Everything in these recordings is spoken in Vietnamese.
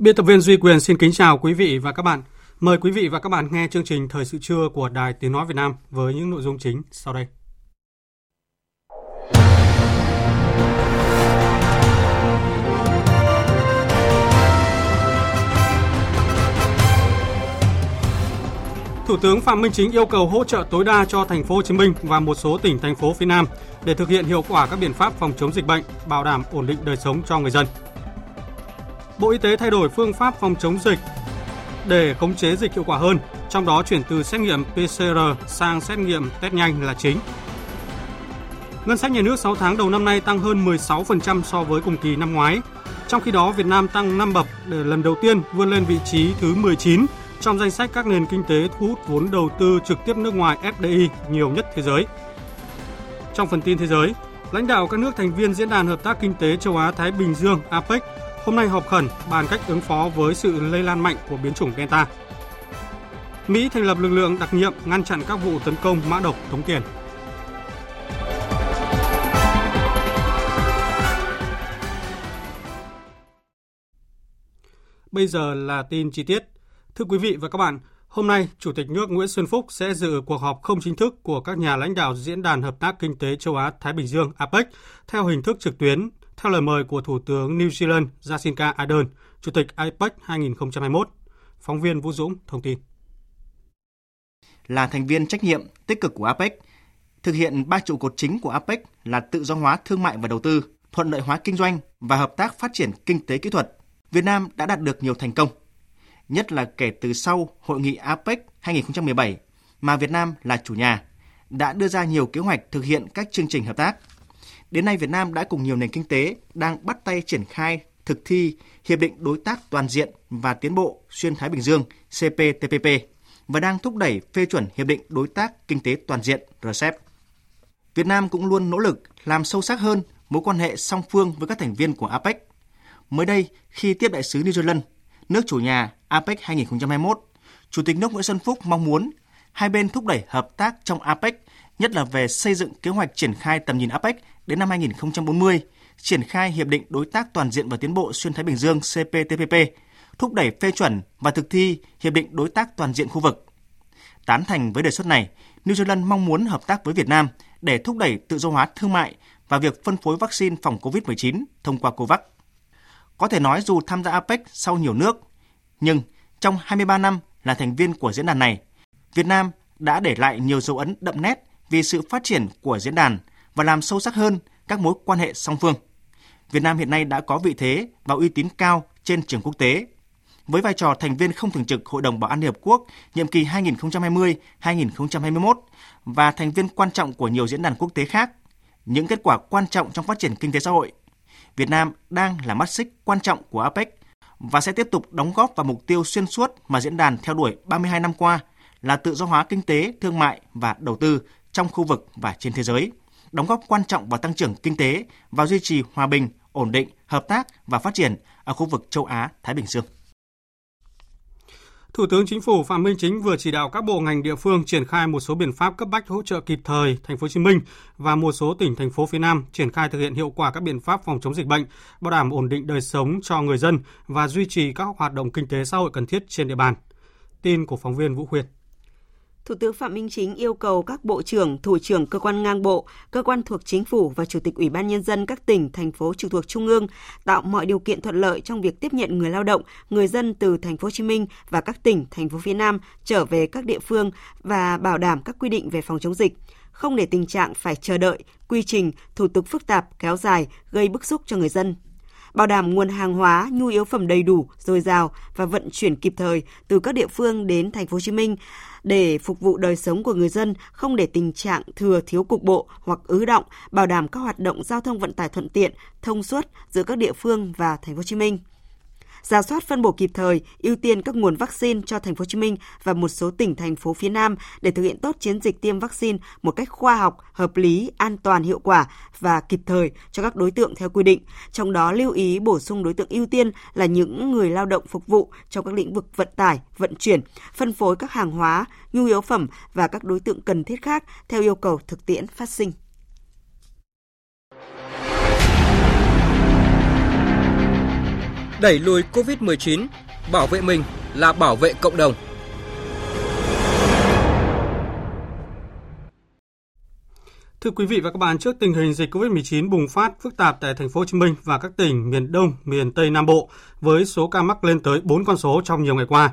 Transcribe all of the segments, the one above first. Biên tập viên Duy Quyền xin kính chào quý vị và các bạn. Mời quý vị và các bạn nghe chương trình Thời sự trưa của Đài Tiếng Nói Việt Nam với những nội dung chính sau đây. Thủ tướng Phạm Minh Chính yêu cầu hỗ trợ tối đa cho thành phố Hồ Chí Minh và một số tỉnh thành phố phía Nam để thực hiện hiệu quả các biện pháp phòng chống dịch bệnh, bảo đảm ổn định đời sống cho người dân. Bộ Y tế thay đổi phương pháp phòng chống dịch để khống chế dịch hiệu quả hơn, trong đó chuyển từ xét nghiệm PCR sang xét nghiệm test nhanh là chính. Ngân sách nhà nước 6 tháng đầu năm nay tăng hơn 16% so với cùng kỳ năm ngoái. Trong khi đó, Việt Nam tăng 5 bậc để lần đầu tiên vươn lên vị trí thứ 19 trong danh sách các nền kinh tế thu hút vốn đầu tư trực tiếp nước ngoài FDI nhiều nhất thế giới. Trong phần tin thế giới, lãnh đạo các nước thành viên Diễn đàn Hợp tác Kinh tế Châu Á-Thái Bình Dương APEC hôm nay họp khẩn bàn cách ứng phó với sự lây lan mạnh của biến chủng Delta. Mỹ thành lập lực lượng đặc nhiệm ngăn chặn các vụ tấn công mã độc Tống Tiền. Bây giờ là tin chi tiết. Thưa quý vị và các bạn, hôm nay Chủ tịch nước Nguyễn Xuân Phúc sẽ dự cuộc họp không chính thức của các nhà lãnh đạo Diễn đàn Hợp tác Kinh tế Châu Á-Thái Bình Dương APEC theo hình thức trực tuyến, theo lời mời của Thủ tướng New Zealand Jacinda Ardern, Chủ tịch APEC 2021. Phóng viên Vũ Dũng thông tin. Là thành viên trách nhiệm tích cực của APEC, thực hiện 3 trụ cột chính của APEC là tự do hóa thương mại và đầu tư, thuận lợi hóa kinh doanh và hợp tác phát triển kinh tế kỹ thuật, Việt Nam đã đạt được nhiều thành công. Nhất là kể từ sau Hội nghị APEC 2017 mà Việt Nam là chủ nhà, đã đưa ra nhiều kế hoạch thực hiện các chương trình hợp tác. Đến nay, Việt Nam đã cùng nhiều nền kinh tế đang bắt tay triển khai thực thi Hiệp định Đối tác Toàn diện và Tiến bộ Xuyên Thái Bình Dương CPTPP và đang thúc đẩy phê chuẩn Hiệp định Đối tác Kinh tế Toàn diện RCEP. Việt Nam cũng luôn nỗ lực làm sâu sắc hơn mối quan hệ song phương với các thành viên của APEC. Mới đây, khi tiếp đại sứ New Zealand, nước chủ nhà APEC 2021, Chủ tịch nước Nguyễn Xuân Phúc mong muốn hai bên thúc đẩy hợp tác trong APEC, nhất là về xây dựng kế hoạch triển khai tầm nhìn APEC đến năm 2040, triển khai Hiệp định Đối tác Toàn diện và Tiến bộ Xuyên Thái Bình Dương CPTPP, thúc đẩy phê chuẩn và thực thi Hiệp định Đối tác Toàn diện khu vực. Tán thành với đề xuất này, New Zealand mong muốn hợp tác với Việt Nam để thúc đẩy tự do hóa thương mại và việc phân phối vaccine phòng COVID-19 thông qua COVAX. Có thể nói dù tham gia APEC sau nhiều nước, nhưng trong 23 năm là thành viên của diễn đàn này, Việt Nam đã để lại nhiều dấu ấn đậm nét vì sự phát triển của diễn đàn và làm sâu sắc hơn các mối quan hệ song phương. Việt Nam hiện nay đã có vị thế và uy tín cao trên trường quốc tế. Với vai trò thành viên không thường trực Hội đồng Bảo an Liên Hợp Quốc nhiệm kỳ 2020-2021 và thành viên quan trọng của nhiều diễn đàn quốc tế khác, những kết quả quan trọng trong phát triển kinh tế xã hội, Việt Nam đang là mắt xích quan trọng của APEC và sẽ tiếp tục đóng góp vào mục tiêu xuyên suốt mà diễn đàn theo đuổi 32 năm qua là tự do hóa kinh tế, thương mại và đầu tư trong khu vực và trên thế giới, đóng góp quan trọng vào tăng trưởng kinh tế và duy trì hòa bình, ổn định, hợp tác và phát triển ở khu vực châu Á-Thái Bình Dương. Thủ tướng Chính phủ Phạm Minh Chính vừa chỉ đạo các bộ ngành địa phương triển khai một số biện pháp cấp bách hỗ trợ kịp thời thành phố Hồ Chí Minh và một số tỉnh thành phố phía Nam triển khai thực hiện hiệu quả các biện pháp phòng chống dịch bệnh, bảo đảm ổn định đời sống cho người dân và duy trì các hoạt động kinh tế xã hội cần thiết trên địa bàn. Tin của phóng viên Vũ Khuyên. Thủ tướng Phạm Minh Chính yêu cầu các bộ trưởng, thủ trưởng cơ quan ngang bộ, cơ quan thuộc chính phủ và chủ tịch Ủy ban Nhân dân các tỉnh, thành phố trực thuộc Trung ương tạo mọi điều kiện thuận lợi trong việc tiếp nhận người lao động, người dân từ thành phố Hồ Chí Minh và các tỉnh, thành phố phía Nam trở về các địa phương và bảo đảm các quy định về phòng chống dịch. không để tình trạng phải chờ đợi, quy trình, thủ tục phức tạp, kéo dài, gây bức xúc cho người dân. Bảo đảm nguồn hàng hóa, nhu yếu phẩm đầy đủ, dồi dào và vận chuyển kịp thời từ các địa phương đến Thành phố Hồ Chí Minh để phục vụ đời sống của người dân, không để tình trạng thừa thiếu cục bộ hoặc ứ đọng, bảo đảm các hoạt động giao thông vận tải thuận tiện, thông suốt giữa các địa phương và Thành phố Hồ Chí Minh. Rà soát phân bổ kịp thời, ưu tiên các nguồn vaccine cho Thành phố Hồ Chí Minh và một số tỉnh thành phố phía Nam để thực hiện tốt chiến dịch tiêm vaccine một cách khoa học, hợp lý, an toàn, hiệu quả và kịp thời cho các đối tượng theo quy định. Trong đó lưu ý bổ sung đối tượng ưu tiên là những người lao động phục vụ trong các lĩnh vực vận tải, vận chuyển, phân phối các hàng hóa, nhu yếu phẩm và các đối tượng cần thiết khác theo yêu cầu thực tiễn phát sinh. Đẩy lùi COVID-19, bảo vệ mình là bảo vệ cộng đồng. Thưa quý vị và các bạn, trước tình hình dịch COVID-19 bùng phát phức tạp tại Thành phố Hồ Chí Minh và các tỉnh miền Đông, miền Tây Nam Bộ với số ca mắc lên tới 4 con số trong nhiều ngày qua.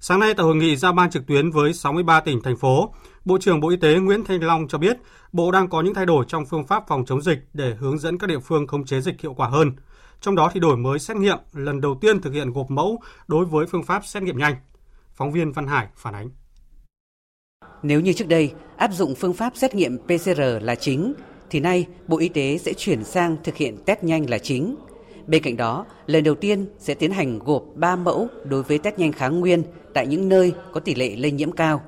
Sáng nay tại hội nghị giao ban trực tuyến với 63 tỉnh thành phố, Bộ trưởng Bộ Y tế Nguyễn Thanh Long cho biết, Bộ đang có những thay đổi trong phương pháp phòng chống dịch để hướng dẫn các địa phương khống chế dịch hiệu quả hơn. Trong đó thì đổi mới xét nghiệm, lần đầu tiên thực hiện gộp mẫu đối với phương pháp xét nghiệm nhanh. Phóng viên Văn Hải phản ánh. Nếu như trước đây áp dụng phương pháp xét nghiệm PCR là chính, thì nay Bộ Y tế sẽ chuyển sang thực hiện test nhanh là chính. Bên cạnh đó, lần đầu tiên sẽ tiến hành gộp 3 mẫu đối với test nhanh kháng nguyên tại những nơi có tỷ lệ lây nhiễm cao.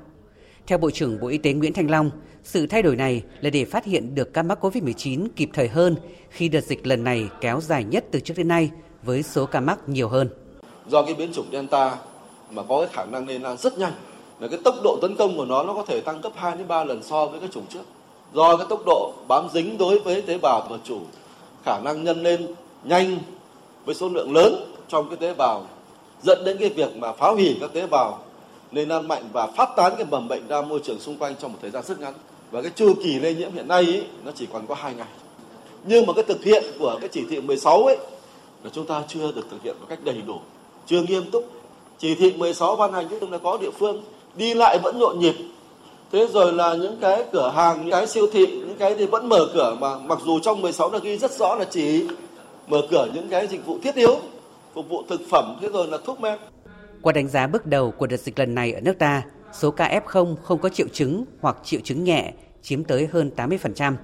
Theo Bộ trưởng Bộ Y tế Nguyễn Thanh Long, sự thay đổi này là để phát hiện được ca mắc COVID-19 kịp thời hơn khi đợt dịch lần này kéo dài nhất từ trước đến nay với số ca mắc nhiều hơn. Do cái biến chủng Delta mà có cái khả năng lây lan rất nhanh, là cái tốc độ tấn công của nó có thể tăng gấp 2 đến 3 lần so với các chủng trước. Do cái tốc độ bám dính đối với tế bào vật chủ, khả năng nhân lên nhanh với số lượng lớn trong cái tế bào dẫn đến cái việc mà phá hủy các tế bào lây lan mạnh và phát tán cái mầm bệnh ra môi trường xung quanh trong một thời gian rất ngắn. Và cái chu kỳ lây nhiễm hiện nay ấy, nó chỉ còn có 2 ngày. Nhưng mà cái thực hiện của cái chỉ thị 16 ấy là chúng ta chưa được thực hiện một cách đầy đủ, chưa nghiêm túc. Chỉ thị 16 ban hành chúng ta có địa phương đi lại vẫn nhộn nhịp. Thế rồi là những cái cửa hàng, những cái siêu thị, những cái thì vẫn mở cửa mà mặc dù trong 16 đã ghi rất rõ là chỉ mở cửa những cái dịch vụ thiết yếu, phục vụ thực phẩm, thế rồi là thuốc men. Qua đánh giá bước đầu của đợt dịch lần này ở nước ta, số ca F0 không có triệu chứng hoặc triệu chứng nhẹ chiếm tới hơn 80%.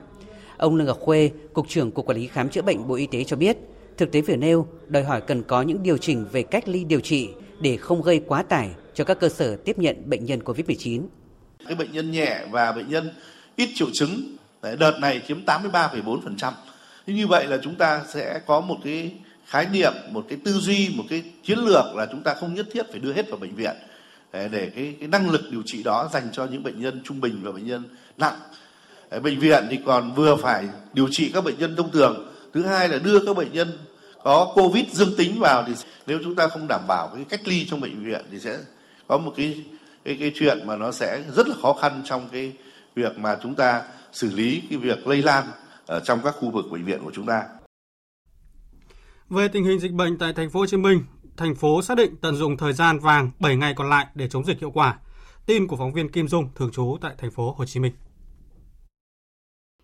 Ông Lương Ngọc Khuê, Cục trưởng Cục Quản lý Khám chữa bệnh Bộ Y tế cho biết, thực tế vừa nêu đòi hỏi cần có những điều chỉnh về cách ly điều trị để không gây quá tải cho các cơ sở tiếp nhận bệnh nhân COVID-19. Cái bệnh nhân nhẹ và bệnh nhân ít triệu chứng, đợt này chiếm 83,4%. Như vậy là chúng ta sẽ có một cái khái niệm, một cái tư duy, một cái chiến lược là chúng ta không nhất thiết phải đưa hết vào bệnh viện để cái năng lực điều trị đó dành cho những bệnh nhân trung bình và bệnh nhân nặng. Bệnh viện thì còn vừa phải điều trị các bệnh nhân thông thường, thứ hai là đưa các bệnh nhân có COVID dương tính vào, thì nếu chúng ta không đảm bảo cái cách ly trong bệnh viện thì sẽ có một cái chuyện mà nó sẽ rất là khó khăn trong cái việc mà chúng ta xử lý cái việc lây lan ở trong các khu vực bệnh viện của chúng ta. Về tình hình dịch bệnh tại Thành phố Hồ Chí Minh, thành phố xác định tận dụng thời gian vàng 7 ngày còn lại để chống dịch hiệu quả. Tin của phóng viên Kim Dung thường trú tại Thành phố Hồ Chí Minh.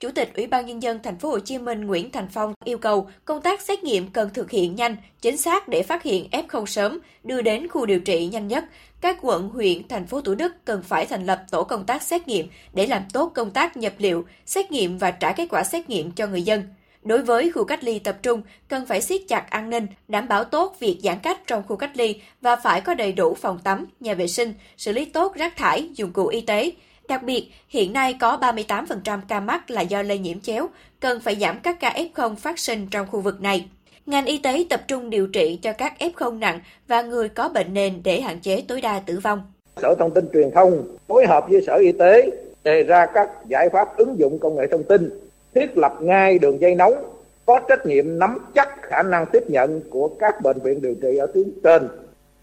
Chủ tịch Ủy ban Nhân dân Thành phố Hồ Chí Minh Nguyễn Thành Phong yêu cầu công tác xét nghiệm cần thực hiện nhanh, chính xác để phát hiện F0 sớm, đưa đến khu điều trị nhanh nhất. Các quận, huyện, thành phố Thủ Đức cần phải thành lập tổ công tác xét nghiệm để làm tốt công tác nhập liệu, xét nghiệm và trả kết quả xét nghiệm cho người dân. Đối với khu cách ly tập trung, cần phải siết chặt an ninh, đảm bảo tốt việc giãn cách trong khu cách ly và phải có đầy đủ phòng tắm, nhà vệ sinh, xử lý tốt rác thải, dụng cụ y tế. Đặc biệt, hiện nay có 38% ca mắc là do lây nhiễm chéo, cần phải giảm các ca F0 phát sinh trong khu vực này. Ngành y tế tập trung điều trị cho các F0 nặng và người có bệnh nền để hạn chế tối đa tử vong. Sở Thông tin Truyền thông phối hợp với Sở Y tế đề ra các giải pháp ứng dụng công nghệ thông tin, thiết lập ngay đường dây nóng, có trách nhiệm nắm chắc khả năng tiếp nhận của các bệnh viện điều trị ở tuyến trên,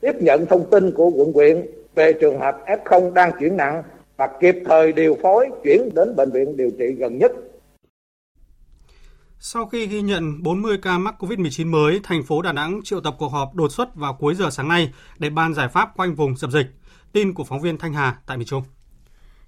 tiếp nhận thông tin của quận huyện về trường hợp F0 đang chuyển nặng và kịp thời điều phối chuyển đến bệnh viện điều trị gần nhất. Sau khi ghi nhận 40 ca mắc COVID-19 mới, thành phố Đà Nẵng triệu tập cuộc họp đột xuất vào cuối giờ sáng nay để bàn giải pháp khoanh vùng dập dịch. Tin của phóng viên Thanh Hà tại miền Trung.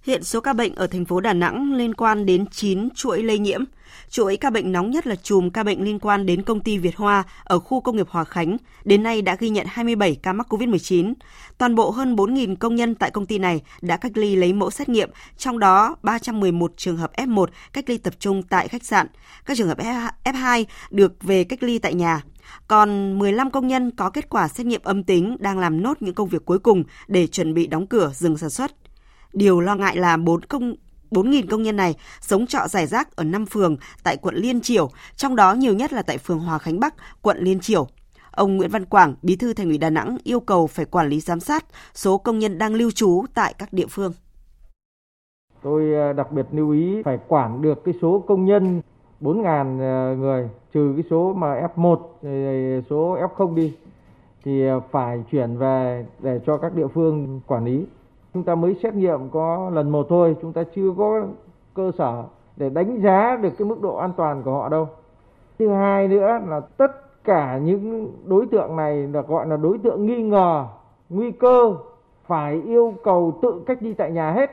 Hiện số ca bệnh ở thành phố Đà Nẵng liên quan đến 9 chuỗi lây nhiễm. Chuỗi ca bệnh nóng nhất là chùm ca bệnh liên quan đến công ty Việt Hoa ở khu công nghiệp Hòa Khánh, đến nay đã ghi nhận 27 ca mắc COVID-19. Toàn bộ hơn 4.000 công nhân tại công ty này đã cách ly lấy mẫu xét nghiệm, trong đó 311 trường hợp F1 cách ly tập trung tại khách sạn. Các trường hợp F2 được về cách ly tại nhà. Còn 15 công nhân có kết quả xét nghiệm âm tính đang làm nốt những công việc cuối cùng để chuẩn bị đóng cửa dừng sản xuất. Điều lo ngại là 4.000 công nhân này sống trọ rải rác ở 5 phường tại quận Liên Chiểu, trong đó nhiều nhất là tại phường Hòa Khánh Bắc, quận Liên Chiểu. Ông Nguyễn Văn Quảng, Bí thư Thành ủy Đà Nẵng yêu cầu phải quản lý giám sát số công nhân đang lưu trú tại các địa phương. Tôi đặc biệt lưu ý phải quản được cái số công nhân 4.000 người, trừ cái số mà F1, số F0 đi, thì phải chuyển về để cho các địa phương quản lý. Chúng ta mới xét nghiệm có lần một thôi, chúng ta chưa có cơ sở để đánh giá được cái mức độ an toàn của họ đâu. Thứ hai nữa là tất cả những đối tượng này là gọi là đối tượng nghi ngờ, nguy cơ, phải yêu cầu tự cách ly tại nhà hết.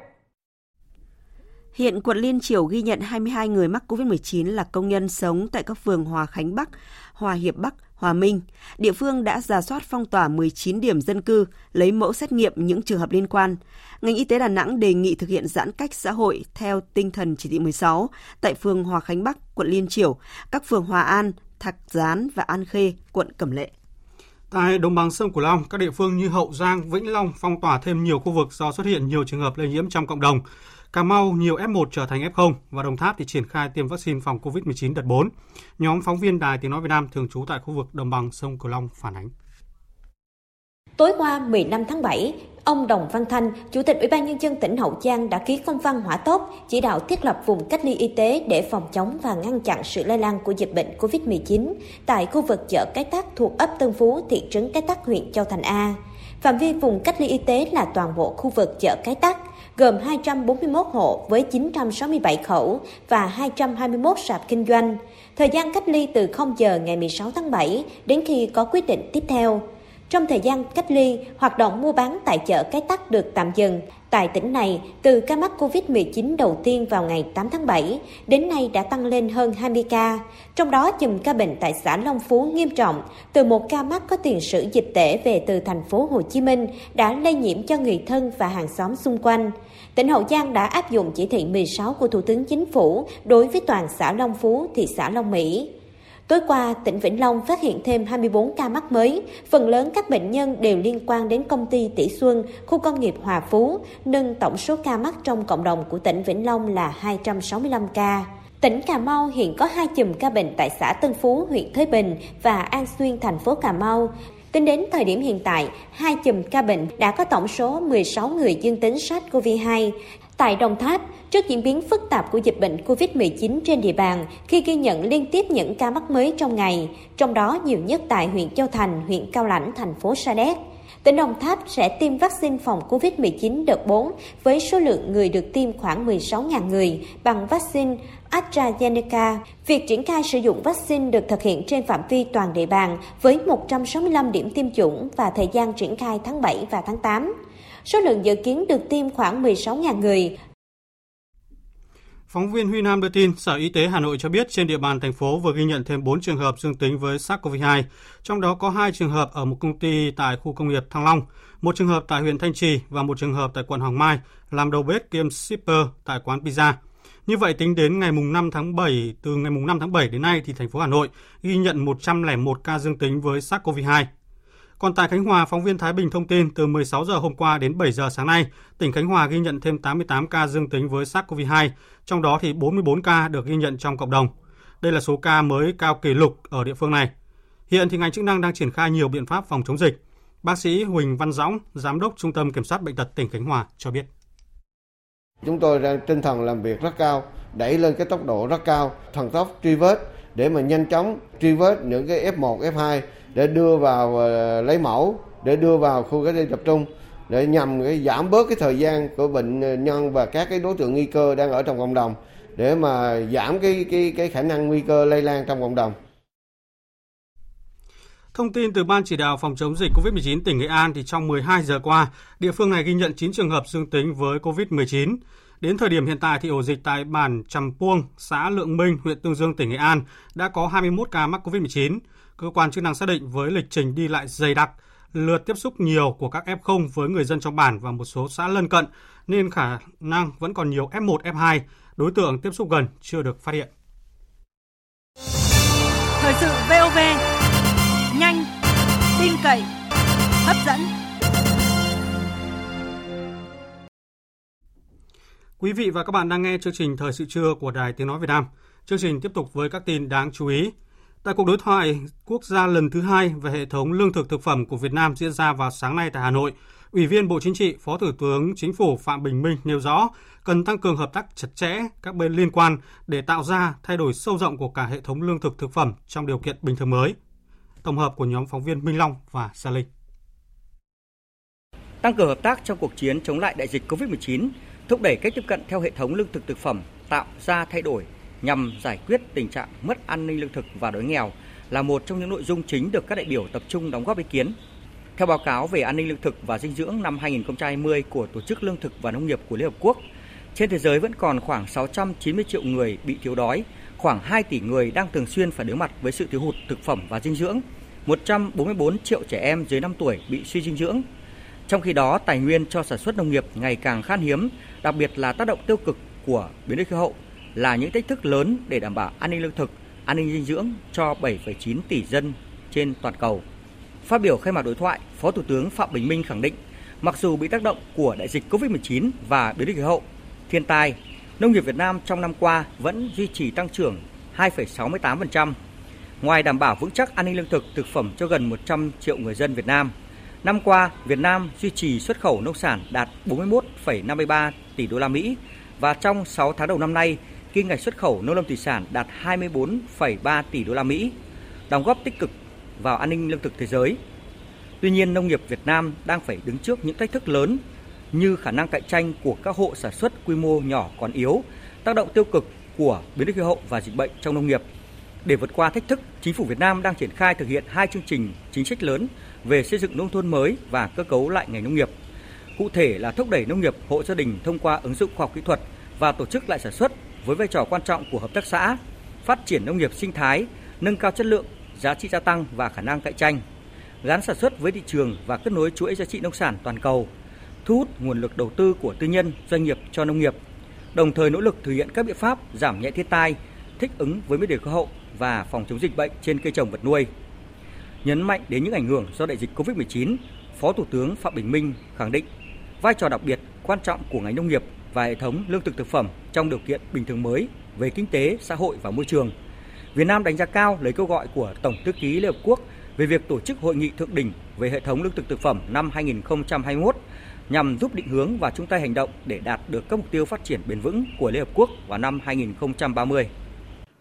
Hiện quận Liên Chiểu ghi nhận 22 người mắc COVID-19 là công nhân sống tại các phường Hòa Khánh Bắc, Hòa Hiệp Bắc, Hòa Minh. Địa phương đã rà soát phong tỏa 19 điểm dân cư, lấy mẫu xét nghiệm những trường hợp liên quan. Ngành Y tế Đà Nẵng đề nghị thực hiện giãn cách xã hội theo tinh thần chỉ thị 16 tại phường Hòa Khánh Bắc, quận Liên Chiểu, các phường Hòa An, Thạc Gián và An Khê, quận Cẩm Lệ. Tại đồng bằng sông Cửu Long, các địa phương như Hậu Giang, Vĩnh Long phong tỏa thêm nhiều khu vực do xuất hiện nhiều trường hợp lây nhiễm trong cộng đồng. Cà Mau nhiều F1 trở thành F0 và Đồng Tháp thì triển khai tiêm vaccine phòng COVID-19 đợt 4. Nhóm phóng viên Đài Tiếng Nói Việt Nam thường trú tại khu vực đồng bằng sông Cửu Long phản ánh. Tối qua 15 tháng 7, ông Đồng Văn Thanh, Chủ tịch Ủy ban Nhân dân tỉnh Hậu Giang đã ký công văn hỏa tốc chỉ đạo thiết lập vùng cách ly y tế để phòng chống và ngăn chặn sự lây lan của dịch bệnh COVID-19 tại khu vực chợ Cái Tát thuộc ấp Tân Phú, thị trấn Cái Tát, huyện Châu Thành A. Phạm vi vùng cách ly y tế là toàn bộ khu vực chợ Cái Tát, gồm 241 hộ với 967 khẩu và 221 sạp kinh doanh. Thời gian cách ly từ 0 giờ ngày 16 tháng 7 đến khi có quyết định tiếp theo. Trong thời gian cách ly, hoạt động mua bán tại chợ Cái Tát được tạm dừng. Tại tỉnh này, từ ca mắc COVID-19 đầu tiên vào ngày 8 tháng 7, đến nay đã tăng lên hơn 20 ca. Trong đó, chùm ca bệnh tại xã Long Phú nghiêm trọng, từ một ca mắc có tiền sử dịch tễ về từ thành phố Hồ Chí Minh đã lây nhiễm cho người thân và hàng xóm xung quanh. Tỉnh Hậu Giang đã áp dụng chỉ thị 16 của Thủ tướng Chính phủ đối với toàn xã Long Phú, thị xã Long Mỹ. Tối qua, tỉnh Vĩnh Long phát hiện thêm 24 ca mắc mới, phần lớn các bệnh nhân đều liên quan đến công ty Tỷ Xuân, khu công nghiệp Hòa Phú, nâng tổng số ca mắc trong cộng đồng của tỉnh Vĩnh Long là 265 ca. Tỉnh Cà Mau hiện có 2 chùm ca bệnh tại xã Tân Phú, huyện Thới Bình và An Xuyên, thành phố Cà Mau. Tính đến thời điểm hiện tại, 2 chùm ca bệnh đã có tổng số 16 người dương tính SARS-CoV-2. Tại Đồng Tháp, trước diễn biến phức tạp của dịch bệnh COVID-19 trên địa bàn khi ghi nhận liên tiếp những ca mắc mới trong ngày, trong đó nhiều nhất tại huyện Châu Thành, huyện Cao Lãnh, thành phố Sa Đéc. Tỉnh Đồng Tháp sẽ tiêm vaccine phòng COVID-19 đợt 4 với số lượng người được tiêm khoảng 16.000 người bằng vaccine AstraZeneca. Việc triển khai sử dụng vaccine được thực hiện trên phạm vi toàn địa bàn với 165 điểm tiêm chủng và thời gian triển khai tháng 7 và tháng 8. Số lượng dự kiến được tiêm khoảng 16.000 người. Phóng viên Huy Nam đưa tin, Sở Y tế Hà Nội cho biết trên địa bàn thành phố vừa ghi nhận thêm 4 trường hợp dương tính với SARS-CoV-2, trong đó có 2 trường hợp ở một công ty tại khu công nghiệp Thăng Long, 1 trường hợp tại huyện Thanh Trì và 1 trường hợp tại quận Hoàng Mai, làm đầu bếp kiêm shipper tại quán pizza. Như vậy, tính đến ngày 5 tháng 7 đến nay thì thành phố Hà Nội ghi nhận 101 ca dương tính với SARS-CoV-2. Còn tại Khánh Hòa, phóng viên Thái Bình thông tin từ 16 giờ hôm qua đến 7 giờ sáng nay, tỉnh Khánh Hòa ghi nhận thêm 88 ca dương tính với SARS-CoV-2, trong đó thì 44 ca được ghi nhận trong cộng đồng. Đây là số ca mới cao kỷ lục ở địa phương này. Hiện thì ngành chức năng đang triển khai nhiều biện pháp phòng chống dịch. Bác sĩ Huỳnh Văn Dõng, Giám đốc Trung tâm Kiểm soát Bệnh tật tỉnh Khánh Hòa cho biết. Chúng tôi đang tinh thần làm việc rất cao, đẩy lên cái tốc độ rất cao, thần tốc truy vết để mà nhanh chóng truy vết những cái F1, F2 để đưa vào lấy mẫu, để đưa vào khu cách ly tập trung, để nhằm giảm bớt cái thời gian của bệnh nhân và các cái đối tượng nguy cơ đang ở trong cộng đồng, để mà giảm cái khả năng nguy cơ lây lan trong cộng đồng. Thông tin từ Ban Chỉ đạo phòng chống dịch COVID-19 tỉnh Nghệ An thì trong 12 giờ qua, địa phương này ghi nhận 9 trường hợp dương tính với COVID-19. Đến thời điểm hiện tại thì ổ dịch tại bản Trầm Puông, xã Lượng Minh, huyện Tương Dương, tỉnh Nghệ An đã có 21 ca mắc COVID-19. Cơ quan chức năng xác định với lịch trình đi lại dày đặc, lượt tiếp xúc nhiều của các F0 với người dân trong bản và một số xã lân cận nên khả năng vẫn còn nhiều F1, F2, đối tượng tiếp xúc gần chưa được phát hiện. Thời sự VOV, nhanh, tin cậy, hấp dẫn. Quý vị và các bạn đang nghe chương trình Thời sự trưa của Đài Tiếng Nói Việt Nam. Chương trình tiếp tục với các tin đáng chú ý. Tại cuộc đối thoại quốc gia lần thứ 2 về hệ thống lương thực thực phẩm của Việt Nam diễn ra vào sáng nay tại Hà Nội, Ủy viên Bộ Chính trị, Phó Thủ tướng Chính phủ Phạm Bình Minh nêu rõ cần tăng cường hợp tác chặt chẽ các bên liên quan để tạo ra thay đổi sâu rộng của cả hệ thống lương thực thực phẩm trong điều kiện bình thường mới. Tổng hợp của nhóm phóng viên Minh Long và Sa Linh. Tăng cường hợp tác trong cuộc chiến chống lại đại dịch COVID-19, thúc đẩy cách tiếp cận theo hệ thống lương thực thực phẩm tạo ra thay đổi nhằm giải quyết tình trạng mất an ninh lương thực và đói nghèo là một trong những nội dung chính được các đại biểu tập trung đóng góp ý kiến. Theo báo cáo về an ninh lương thực và dinh dưỡng năm 2020 của Tổ chức Lương thực và Nông nghiệp của Liên Hợp Quốc, trên thế giới vẫn còn khoảng 690 triệu người bị thiếu đói, khoảng 2 tỷ người đang thường xuyên phải đối mặt với sự thiếu hụt thực phẩm và dinh dưỡng, 144 triệu trẻ em dưới 5 tuổi bị suy dinh dưỡng. Trong khi đó, tài nguyên cho sản xuất nông nghiệp ngày càng khan hiếm, đặc biệt là tác động tiêu cực của biến đổi khí hậu là những thách thức lớn để đảm bảo an ninh lương thực, an ninh dinh dưỡng cho 7,9 tỷ dân trên toàn cầu. Phát biểu khai mạc đối thoại, Phó Thủ tướng Phạm Bình Minh khẳng định, mặc dù bị tác động của đại dịch COVID-19 và biến đổi khí hậu, thiên tai, nông nghiệp Việt Nam trong năm qua vẫn duy trì tăng trưởng 2,68%. Ngoài đảm bảo vững chắc an ninh lương thực, thực phẩm cho gần 100 triệu người dân Việt Nam, năm qua Việt Nam duy trì xuất khẩu nông sản đạt 41,53 tỷ đô la Mỹ và trong 6 tháng đầu năm nay, kim ngạch xuất khẩu nông lâm thủy sản đạt 24,3 tỷ đô la Mỹ, đóng góp tích cực vào an ninh lương thực thế giới. Tuy nhiên, nông nghiệp Việt Nam đang phải đứng trước những thách thức lớn như khả năng cạnh tranh của các hộ sản xuất quy mô nhỏ còn yếu, tác động tiêu cực của biến đổi khí hậu và dịch bệnh trong nông nghiệp. Để vượt qua thách thức, Chính phủ Việt Nam đang triển khai thực hiện 2 chương trình chính sách lớn về xây dựng nông thôn mới và cơ cấu lại ngành nông nghiệp. Cụ thể là thúc đẩy nông nghiệp hộ gia đình thông qua ứng dụng khoa học kỹ thuật và tổ chức lại sản xuất với vai trò quan trọng của hợp tác xã, phát triển nông nghiệp sinh thái, nâng cao chất lượng, giá trị gia tăng và khả năng cạnh tranh, gắn sản xuất với thị trường và kết nối chuỗi giá trị nông sản toàn cầu, thu hút nguồn lực đầu tư của tư nhân, doanh nghiệp cho nông nghiệp, đồng thời nỗ lực thực hiện các biện pháp giảm nhẹ thiên tai, thích ứng với biến đổi khí hậu và phòng chống dịch bệnh trên cây trồng vật nuôi. Nhấn mạnh đến những ảnh hưởng do đại dịch COVID-19, Phó Thủ tướng Phạm Bình Minh khẳng định vai trò đặc biệt quan trọng của ngành nông nghiệp và hệ thống lương thực thực phẩm trong điều kiện bình thường mới về kinh tế, xã hội và môi trường. Việt Nam đánh giá cao lời kêu gọi của Tổng thư ký Liên Hợp Quốc về việc tổ chức hội nghị thượng đỉnh về hệ thống lương thực thực phẩm năm 2021 nhằm giúp định hướng và chung tay hành động để đạt được các mục tiêu phát triển bền vững của Liên Hợp Quốc vào năm 2030.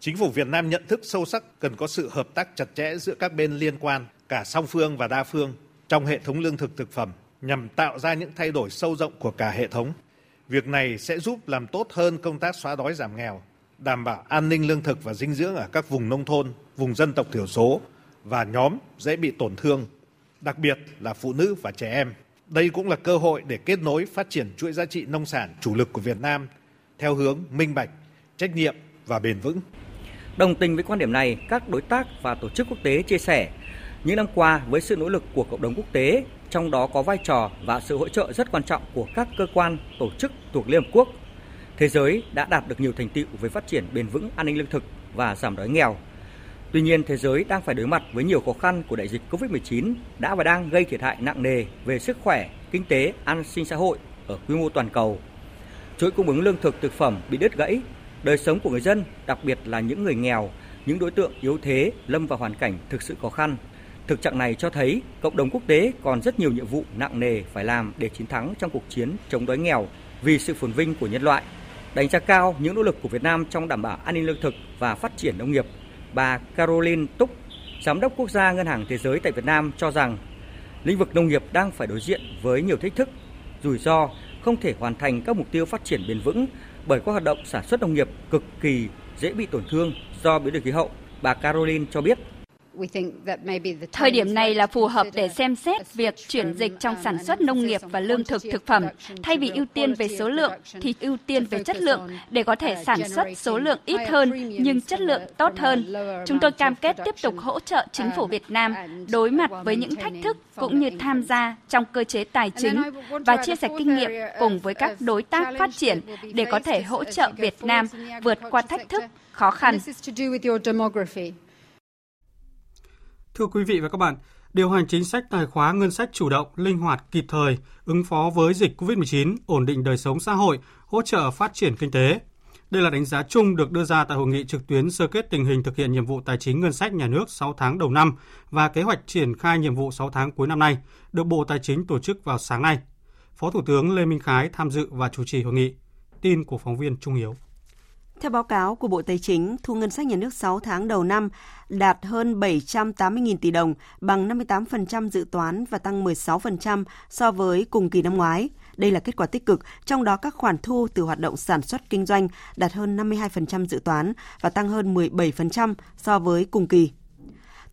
Chính phủ Việt Nam nhận thức sâu sắc cần có sự hợp tác chặt chẽ giữa các bên liên quan, cả song phương và đa phương trong hệ thống lương thực thực phẩm nhằm tạo ra những thay đổi sâu rộng của cả hệ thống. Việc này sẽ giúp làm tốt hơn công tác xóa đói giảm nghèo, đảm bảo an ninh lương thực và dinh dưỡng ở các vùng nông thôn, vùng dân tộc thiểu số và nhóm dễ bị tổn thương, đặc biệt là phụ nữ và trẻ em. Đây cũng là cơ hội để kết nối phát triển chuỗi giá trị nông sản chủ lực của Việt Nam theo hướng minh bạch, trách nhiệm và bền vững. Đồng tình với quan điểm này, các đối tác và tổ chức quốc tế chia sẻ, những năm qua với sự nỗ lực của cộng đồng quốc tế, trong đó có vai trò và sự hỗ trợ rất quan trọng của các cơ quan, tổ chức thuộc Liên Hợp Quốc, thế giới đã đạt được nhiều thành tựu về phát triển bền vững an ninh lương thực và giảm đói nghèo. Tuy nhiên, thế giới đang phải đối mặt với nhiều khó khăn của đại dịch COVID-19 đã và đang gây thiệt hại nặng nề về sức khỏe, kinh tế, an sinh xã hội ở quy mô toàn cầu. Chuỗi cung ứng lương thực thực phẩm bị đứt gãy, đời sống của người dân, đặc biệt là những người nghèo, những đối tượng yếu thế lâm vào hoàn cảnh thực sự khó khăn. Thực trạng này cho thấy cộng đồng quốc tế còn rất nhiều nhiệm vụ nặng nề phải làm để chiến thắng trong cuộc chiến chống đói nghèo vì sự phồn vinh của nhân loại. Đánh giá cao những nỗ lực của Việt Nam trong đảm bảo an ninh lương thực và phát triển nông nghiệp, bà Caroline Túc, Giám đốc Quốc gia Ngân hàng Thế giới tại Việt Nam cho rằng lĩnh vực nông nghiệp đang phải đối diện với nhiều thách thức, rủi ro, không thể hoàn thành các mục tiêu phát triển bền vững bởi các hoạt động sản xuất nông nghiệp cực kỳ dễ bị tổn thương do biến đổi khí hậu. Bà Caroline cho biết Thời điểm này là phù hợp để xem xét việc chuyển dịch trong sản xuất nông nghiệp và lương thực thực phẩm. Thay vì ưu tiên về số lượng thì ưu tiên về chất lượng để có thể sản xuất số lượng ít hơn nhưng chất lượng tốt hơn. Chúng tôi cam kết tiếp tục hỗ trợ chính phủ Việt Nam đối mặt với những thách thức cũng như tham gia trong cơ chế tài chính và chia sẻ kinh nghiệm cùng với các đối tác phát triển để có thể hỗ trợ Việt Nam vượt qua thách thức, khó khăn. Thưa quý vị và các bạn, điều hành chính sách tài khóa ngân sách chủ động, linh hoạt, kịp thời, ứng phó với dịch COVID-19, ổn định đời sống xã hội, hỗ trợ phát triển kinh tế. Đây là đánh giá chung được đưa ra tại hội nghị trực tuyến sơ kết tình hình thực hiện nhiệm vụ tài chính ngân sách nhà nước 6 tháng đầu năm và kế hoạch triển khai nhiệm vụ 6 tháng cuối năm nay, được Bộ Tài chính tổ chức vào sáng nay. Phó Thủ tướng Lê Minh Khái tham dự và chủ trì hội nghị. Tin của phóng viên Trung Hiếu. Theo báo cáo của Bộ Tài chính, thu ngân sách nhà nước 6 tháng đầu năm đạt hơn 780.000 tỷ đồng, bằng 58% dự toán và tăng 16% so với cùng kỳ năm ngoái. Đây là kết quả tích cực, trong đó các khoản thu từ hoạt động sản xuất kinh doanh đạt hơn 52% dự toán và tăng hơn 17% so với cùng kỳ.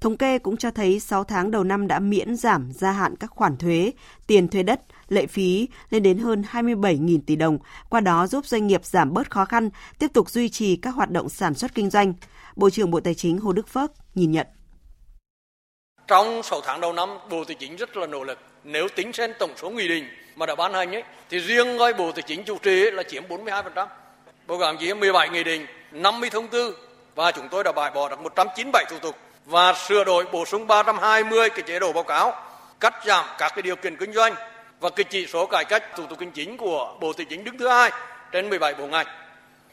Thống kê cũng cho thấy 6 tháng đầu năm đã miễn giảm gia hạn các khoản thuế, tiền thuế đất, lệ phí lên đến hơn 27.000 tỷ đồng, qua đó giúp doanh nghiệp giảm bớt khó khăn, tiếp tục duy trì các hoạt động sản xuất kinh doanh. Bộ trưởng Bộ Tài chính Hồ Đức Phước nhìn nhận. Trong 6 tháng đầu năm, Bộ Tài chính rất là nỗ lực. Nếu tính trên tổng số nghị định mà đã ban hành ấy, thì riêng gói Bộ Tài chính chủ trì là chiếm 42%. Báo cáo chỉ 17 nghị định, 50 thông tư và chúng tôi đã bãi bỏ được 197 thủ tục và sửa đổi bổ sung 320 cái chế độ báo cáo, cắt giảm các cái điều kiện kinh doanh và cái chỉ số cải cách thủ tục hành chính của Bộ Tài chính đứng thứ 2 trên 17 bộ ngành.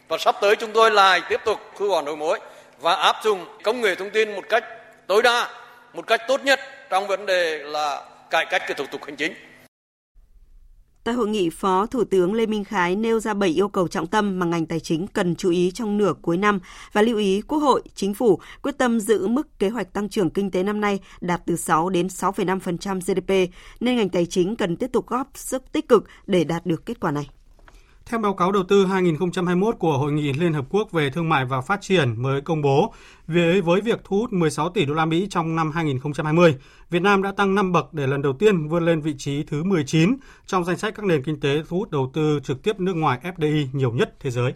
Và sắp tới chúng tôi lại tiếp tục thu gọn đầu mối và áp dụng công nghệ thông tin một cách tối đa, một cách tốt nhất trong vấn đề là cải cách cái thủ tục hành chính. Tại hội nghị, Phó Thủ tướng Lê Minh Khái nêu ra 7 yêu cầu trọng tâm mà ngành tài chính cần chú ý trong nửa cuối năm và lưu ý Quốc hội, Chính phủ quyết tâm giữ mức kế hoạch tăng trưởng kinh tế năm nay đạt từ 6 đến 6,5% GDP, nên ngành tài chính cần tiếp tục góp sức tích cực để đạt được kết quả này. Theo báo cáo đầu tư 2021 của Hội nghị Liên Hợp Quốc về Thương mại và Phát triển mới công bố, với việc thu hút 16 tỷ đô la Mỹ trong năm 2020, Việt Nam đã tăng 5 bậc để lần đầu tiên vươn lên vị trí thứ 19 trong danh sách các nền kinh tế thu hút đầu tư trực tiếp nước ngoài FDI nhiều nhất thế giới.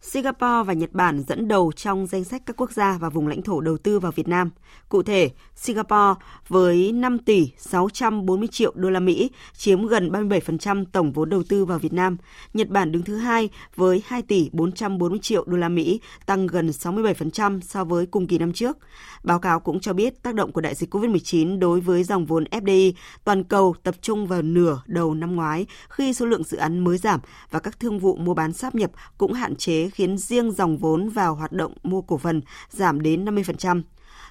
Singapore và Nhật Bản dẫn đầu trong danh sách các quốc gia và vùng lãnh thổ đầu tư vào Việt Nam. Cụ thể, Singapore với 5 tỷ 640 triệu đô la Mỹ chiếm gần 37% tổng vốn đầu tư vào Việt Nam. Nhật Bản đứng thứ 2 với 2 tỷ 440 triệu đô la Mỹ, tăng gần 67% so với cùng kỳ năm trước. Báo cáo cũng cho biết tác động của đại dịch COVID-19 đối với dòng vốn FDI toàn cầu tập trung vào nửa đầu năm ngoái khi số lượng dự án mới giảm và các thương vụ mua bán sáp nhập cũng hạn chế, khiến riêng dòng vốn vào hoạt động mua cổ phần giảm đến 50%.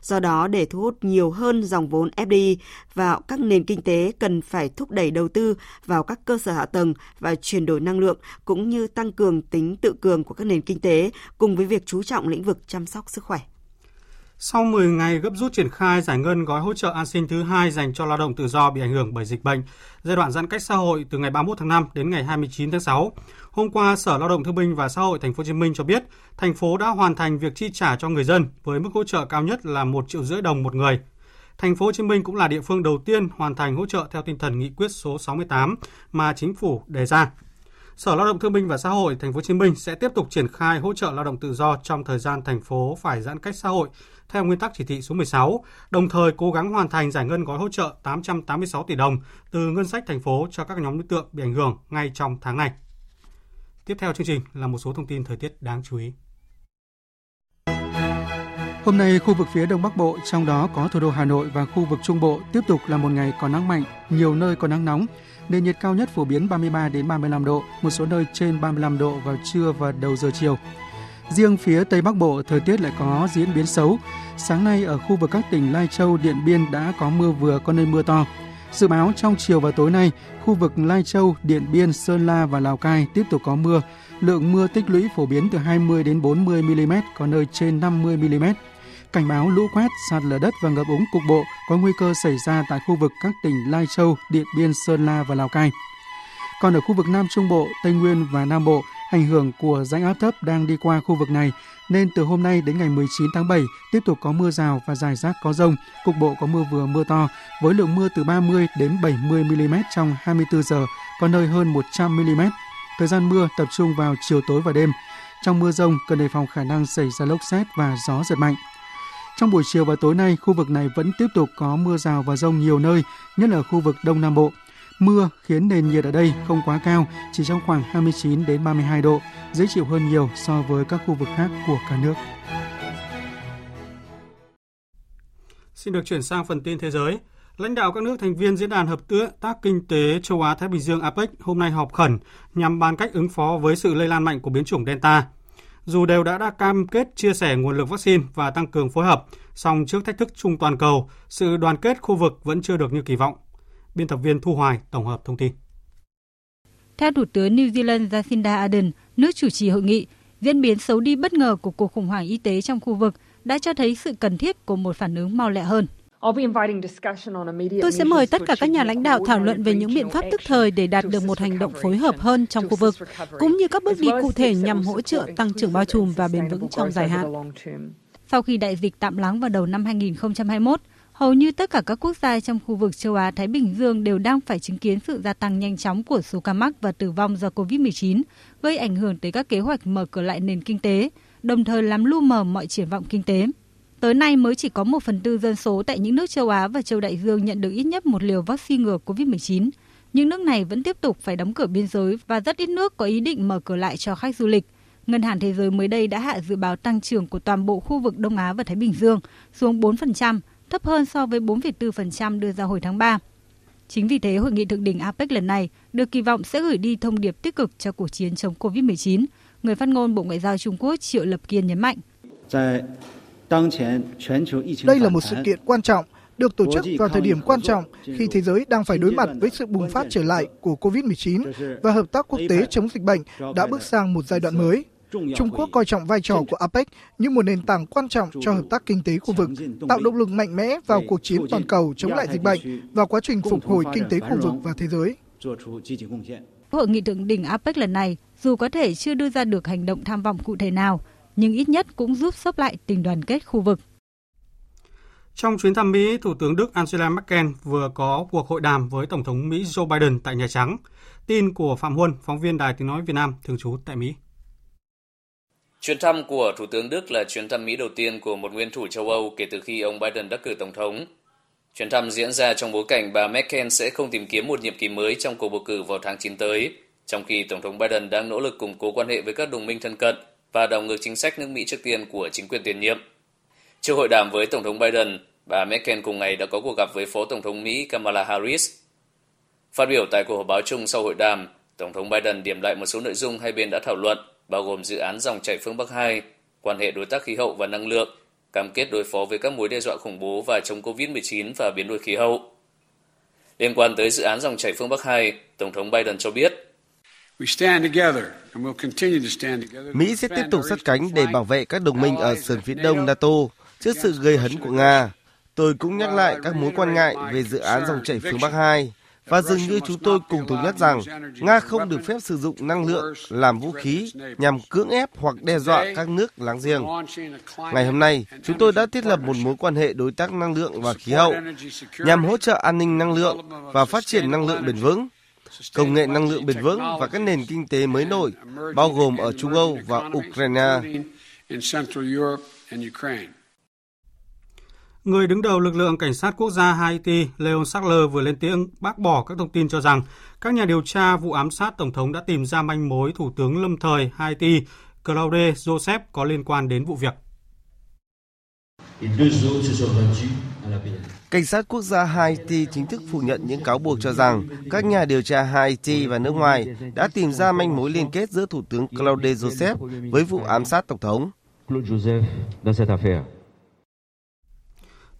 Do đó, để thu hút nhiều hơn dòng vốn FDI vào các nền kinh tế cần phải thúc đẩy đầu tư vào các cơ sở hạ tầng và chuyển đổi năng lượng cũng như tăng cường tính tự cường của các nền kinh tế cùng với việc chú trọng lĩnh vực chăm sóc sức khỏe. Sau 10 ngày gấp rút triển khai giải ngân gói hỗ trợ an sinh thứ 2 dành cho lao động tự do bị ảnh hưởng bởi dịch bệnh, giai đoạn giãn cách xã hội từ ngày 31 tháng 5 đến ngày 29 tháng 6, hôm qua Sở Lao động Thương binh và Xã hội Thành phố Hồ Chí Minh cho biết, thành phố đã hoàn thành việc chi trả cho người dân với mức hỗ trợ cao nhất là 1,5 triệu đồng một người. Thành phố Hồ Chí Minh cũng là địa phương đầu tiên hoàn thành hỗ trợ theo tinh thần nghị quyết số 68 mà chính phủ đề ra. Sở Lao động Thương binh và Xã hội Thành phố Hồ Chí Minh sẽ tiếp tục triển khai hỗ trợ lao động tự do trong thời gian thành phố phải giãn cách xã hội theo nguyên tắc chỉ thị số 16, đồng thời cố gắng hoàn thành giải ngân gói hỗ trợ 886 tỷ đồng từ ngân sách thành phố cho các nhóm đối tượng bị ảnh hưởng ngay trong tháng này. Tiếp theo chương trình là một số thông tin thời tiết đáng chú ý. Hôm nay, khu vực phía Đông Bắc Bộ, trong đó có thủ đô Hà Nội và khu vực Trung Bộ tiếp tục là một ngày có nắng mạnh, nhiều nơi có nắng nóng. Nền nhiệt cao nhất phổ biến 33 đến 35 độ, một số nơi trên 35 độ vào trưa và đầu giờ chiều. Riêng phía Tây Bắc Bộ, thời tiết lại có diễn biến xấu. Sáng nay, ở khu vực các tỉnh Lai Châu, Điện Biên đã có mưa vừa, có nơi mưa to. Dự báo trong chiều và tối nay, khu vực Lai Châu, Điện Biên, Sơn La và Lào Cai tiếp tục có mưa. Lượng mưa tích lũy phổ biến từ 20 đến 40 mm, có nơi trên 50 mm. Cảnh báo lũ quét, sạt lở đất và ngập úng cục bộ có nguy cơ xảy ra tại khu vực các tỉnh Lai Châu, Điện Biên, Sơn La và Lào Cai. Còn ở khu vực Nam Trung Bộ, Tây Nguyên và Nam Bộ, ảnh hưởng của rãnh áp thấp đang đi qua khu vực này, nên từ hôm nay đến ngày 19 tháng 7 tiếp tục có mưa rào và rải rác có dông, cục bộ có mưa vừa mưa to, với lượng mưa từ 30 đến 70 mm trong 24 giờ, có nơi hơn 100 mm. Thời gian mưa tập trung vào chiều tối và đêm. Trong mưa dông cần đề phòng khả năng xảy ra lốc sét và gió giật mạnh. Trong buổi chiều và tối nay, khu vực này vẫn tiếp tục có mưa rào và dông nhiều nơi, nhất là khu vực Đông Nam Bộ. Mưa khiến nền nhiệt ở đây không quá cao, chỉ trong khoảng 29 đến 32 độ, dễ chịu hơn nhiều so với các khu vực khác của cả nước. Xin được chuyển sang phần tin thế giới. Lãnh đạo các nước thành viên Diễn đàn Hợp tác Kinh tế Châu Á-Thái Bình Dương APEC hôm nay họp khẩn nhằm bàn cách ứng phó với sự lây lan mạnh của biến chủng Delta. Dù đều đã cam kết chia sẻ nguồn lực vaccine và tăng cường phối hợp, song trước thách thức chung toàn cầu, sự đoàn kết khu vực vẫn chưa được như kỳ vọng. Biên tập viên Thu Hoài tổng hợp thông tin. Theo Thủ tướng New Zealand Jacinda Ardern, nước chủ trì hội nghị, diễn biến xấu đi bất ngờ của cuộc khủng hoảng y tế trong khu vực đã cho thấy sự cần thiết của một phản ứng mau lẹ hơn. Tôi sẽ mời tất cả các nhà lãnh đạo thảo luận về những biện pháp tức thời để đạt được một hành động phối hợp hơn trong khu vực, cũng như các bước đi cụ thể nhằm hỗ trợ tăng trưởng bao trùm và bền vững trong dài hạn. Sau khi đại dịch tạm lắng vào đầu năm 2021, hầu như tất cả các quốc gia trong khu vực châu Á-Thái Bình Dương đều đang phải chứng kiến sự gia tăng nhanh chóng của số ca mắc và tử vong do COVID-19, gây ảnh hưởng tới các kế hoạch mở cửa lại nền kinh tế, đồng thời làm lu mờ mọi triển vọng kinh tế. Tới nay mới chỉ có 1/4 dân số tại những nước châu Á và châu Đại Dương nhận được ít nhất một liều vaccine ngừa COVID-19. Những nước này vẫn tiếp tục phải đóng cửa biên giới và rất ít nước có ý định mở cửa lại cho khách du lịch. Ngân hàng Thế giới mới đây đã hạ dự báo tăng trưởng của toàn bộ khu vực Đông Á và Thái Bình Dương xuống 4%, thấp hơn so với 4,4% đưa ra hồi tháng 3. Chính vì thế, hội nghị thượng đỉnh APEC lần này được kỳ vọng sẽ gửi đi thông điệp tích cực cho cuộc chiến chống COVID-19, người phát ngôn Bộ Ngoại giao Trung Quốc Triệu Lập Kiên nhấn mạnh. Đây là một sự kiện quan trọng, được tổ chức vào thời điểm quan trọng khi thế giới đang phải đối mặt với sự bùng phát trở lại của COVID-19 và hợp tác quốc tế chống dịch bệnh đã bước sang một giai đoạn mới. Trung Quốc coi trọng vai trò của APEC như một nền tảng quan trọng cho hợp tác kinh tế khu vực, tạo động lực mạnh mẽ vào cuộc chiến toàn cầu chống lại dịch bệnh và quá trình phục hồi kinh tế khu vực và thế giới. Hội nghị thượng đỉnh APEC lần này dù có thể chưa đưa ra được hành động tham vọng cụ thể nào, nhưng ít nhất cũng giúp xốp lại tình đoàn kết khu vực. Trong chuyến thăm Mỹ, Thủ tướng Đức Angela Merkel vừa có cuộc hội đàm với Tổng thống Mỹ Joe Biden tại Nhà Trắng. Tin của Phạm Huân, phóng viên Đài Tiếng nói Việt Nam thường trú tại Mỹ. Chuyến thăm của Thủ tướng Đức là chuyến thăm Mỹ đầu tiên của một nguyên thủ châu Âu kể từ khi ông Biden đắc cử Tổng thống. Chuyến thăm diễn ra trong bối cảnh bà Merkel sẽ không tìm kiếm một nhiệm kỳ mới trong cuộc bầu cử vào tháng 9 tới, trong khi Tổng thống Biden đang nỗ lực củng cố quan hệ với các đồng minh thân cận và đảo ngược chính sách nước Mỹ trước tiên của chính quyền tiền nhiệm. Trước hội đàm với Tổng thống Biden, bà Merkel cùng ngày đã có cuộc gặp với Phó Tổng thống Mỹ Kamala Harris. Phát biểu tại cuộc họp báo chung sau hội đàm, Tổng thống Biden điểm lại một số nội dung hai bên đã thảo luận, bao gồm dự án dòng chảy phương Bắc 2, quan hệ đối tác khí hậu và năng lượng, cam kết đối phó với các mối đe dọa khủng bố và chống COVID-19 và biến đổi khí hậu. Liên quan tới dự án dòng chảy phương Bắc 2, Tổng thống Biden cho biết, Mỹ sẽ tiếp tục sát cánh để bảo vệ các đồng minh ở sườn phía đông NATO trước sự gây hấn của Nga. Tôi cũng nhắc lại các mối quan ngại về dự án dòng chảy phương Bắc 2 và dường như chúng tôi cùng thống nhất rằng Nga không được phép sử dụng năng lượng làm vũ khí nhằm cưỡng ép hoặc đe dọa các nước láng giềng. Ngày hôm nay, chúng tôi đã thiết lập một mối quan hệ đối tác năng lượng và khí hậu nhằm hỗ trợ an ninh năng lượng và phát triển năng lượng bền vững. Công nghệ năng lượng bền vững và các nền kinh tế mới nổi, bao gồm ở Trung Âu và Ukraine. Người đứng đầu lực lượng cảnh sát quốc gia Haiti, Leon Sackler vừa lên tiếng bác bỏ các thông tin cho rằng các nhà điều tra vụ ám sát Tổng thống đã tìm ra manh mối Thủ tướng lâm thời Haiti, Claude Joseph có liên quan đến vụ việc. Cảnh sát quốc gia Haiti chính thức phủ nhận những cáo buộc cho rằng các nhà điều tra Haiti và nước ngoài đã tìm ra manh mối liên kết giữa Thủ tướng Claude Joseph với vụ ám sát Tổng thống.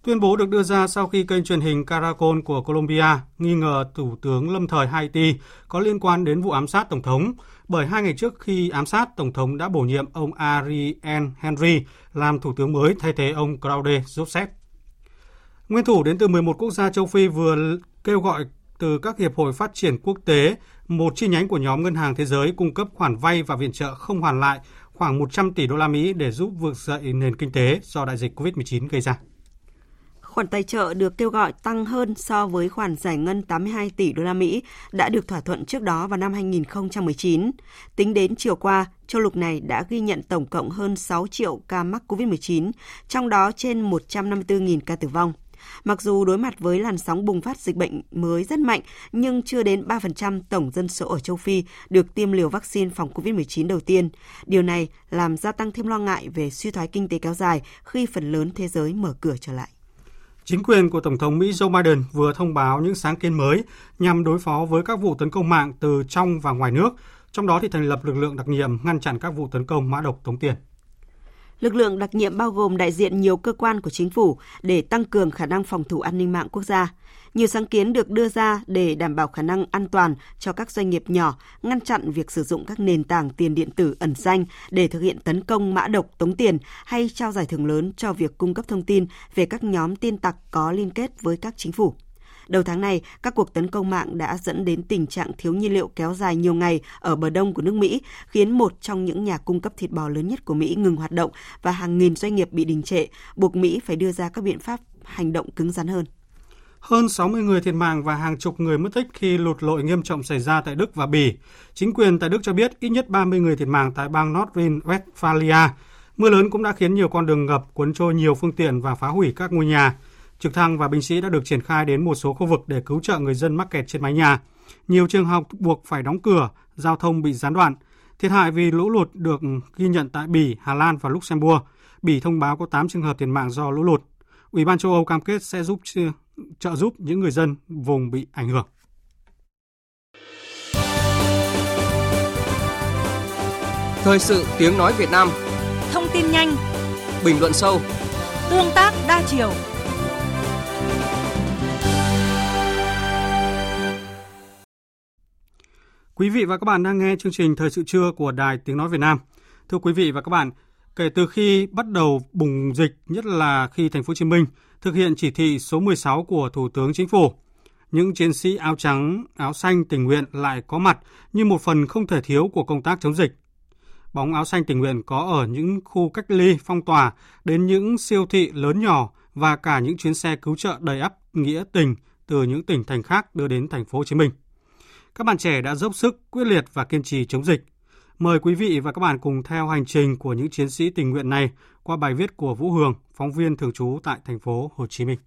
Tuyên bố được đưa ra sau khi kênh truyền hình Caracol của Colombia nghi ngờ Thủ tướng lâm thời Haiti có liên quan đến vụ ám sát Tổng thống, bởi 2 ngày trước khi ám sát, Tổng thống đã bổ nhiệm ông Ariel Henry làm Thủ tướng mới thay thế ông Claude Joseph. Nguyên thủ đến từ 11 quốc gia châu Phi vừa kêu gọi từ các hiệp hội phát triển quốc tế, một chi nhánh của nhóm Ngân hàng Thế giới cung cấp khoản vay và viện trợ không hoàn lại khoảng 100 tỷ đô la Mỹ để giúp vực dậy nền kinh tế do đại dịch COVID-19 gây ra. Khoản tài trợ được kêu gọi tăng hơn so với khoản giải ngân 82 tỷ đô la Mỹ đã được thỏa thuận trước đó vào năm 2019. Tính đến chiều qua, châu lục này đã ghi nhận tổng cộng hơn 6 triệu ca mắc COVID-19, trong đó trên 154.000 ca tử vong. Mặc dù đối mặt với làn sóng bùng phát dịch bệnh mới rất mạnh, nhưng chưa đến 3% tổng dân số ở châu Phi được tiêm liều vaccine phòng COVID-19 đầu tiên. Điều này làm gia tăng thêm lo ngại về suy thoái kinh tế kéo dài khi phần lớn thế giới mở cửa trở lại. Chính quyền của Tổng thống Mỹ Joe Biden vừa thông báo những sáng kiến mới nhằm đối phó với các vụ tấn công mạng từ trong và ngoài nước, trong đó thì thành lập lực lượng đặc nhiệm ngăn chặn các vụ tấn công mã độc tống tiền. Lực lượng đặc nhiệm bao gồm đại diện nhiều cơ quan của chính phủ để tăng cường khả năng phòng thủ an ninh mạng quốc gia. Nhiều sáng kiến được đưa ra để đảm bảo khả năng an toàn cho các doanh nghiệp nhỏ, ngăn chặn việc sử dụng các nền tảng tiền điện tử ẩn danh để thực hiện tấn công mã độc tống tiền hay trao giải thưởng lớn cho việc cung cấp thông tin về các nhóm tin tặc có liên kết với các chính phủ. Đầu tháng này, các cuộc tấn công mạng đã dẫn đến tình trạng thiếu nhiên liệu kéo dài nhiều ngày ở bờ đông của nước Mỹ, khiến một trong những nhà cung cấp thịt bò lớn nhất của Mỹ ngừng hoạt động và hàng nghìn doanh nghiệp bị đình trệ, buộc Mỹ phải đưa ra các biện pháp hành động cứng rắn hơn. Hơn 60 người thiệt mạng và hàng chục người mất tích khi lụt lội nghiêm trọng xảy ra tại Đức và Bỉ. Chính quyền tại Đức cho biết ít nhất 30 người thiệt mạng tại bang North Rhine-Westphalia. Mưa lớn cũng đã khiến nhiều con đường ngập, cuốn trôi nhiều phương tiện và phá hủy các ngôi nhà. Trực thăng và binh sĩ đã được triển khai đến một số khu vực để cứu trợ người dân mắc kẹt trên mái nhà. Nhiều trường học buộc phải đóng cửa, giao thông bị gián đoạn. Thiệt hại vì lũ lụt được ghi nhận tại Bỉ, Hà Lan và Luxembourg. Bỉ thông báo có 8 trường hợp thiệt mạng do lũ lụt. Ủy ban châu Âu cam kết sẽ trợ giúp những người dân vùng bị ảnh hưởng. Thời sự tiếng nói Việt Nam. Thông tin nhanh, bình luận sâu, tương tác đa chiều. Quý vị và các bạn đang nghe chương trình Thời sự trưa của Đài Tiếng Nói Việt Nam. Thưa quý vị và các bạn, kể từ khi bắt đầu bùng dịch, nhất là khi Thành phố Hồ Chí Minh thực hiện chỉ thị số 16 của Thủ tướng Chính phủ, những chiến sĩ áo trắng, áo xanh tình nguyện lại có mặt như một phần không thể thiếu của công tác chống dịch. Bóng áo xanh tình nguyện có ở những khu cách ly phong tỏa, đến những siêu thị lớn nhỏ và cả những chuyến xe cứu trợ đầy ắp nghĩa tình từ những tỉnh thành khác đưa đến Thành phố Hồ Chí Minh. Các bạn trẻ đã dốc sức, quyết liệt và kiên trì chống dịch. Mời quý vị và các bạn cùng theo hành trình của những chiến sĩ tình nguyện này qua bài viết của Vũ Hường, phóng viên thường trú tại Thành phố Hồ Chí Minh.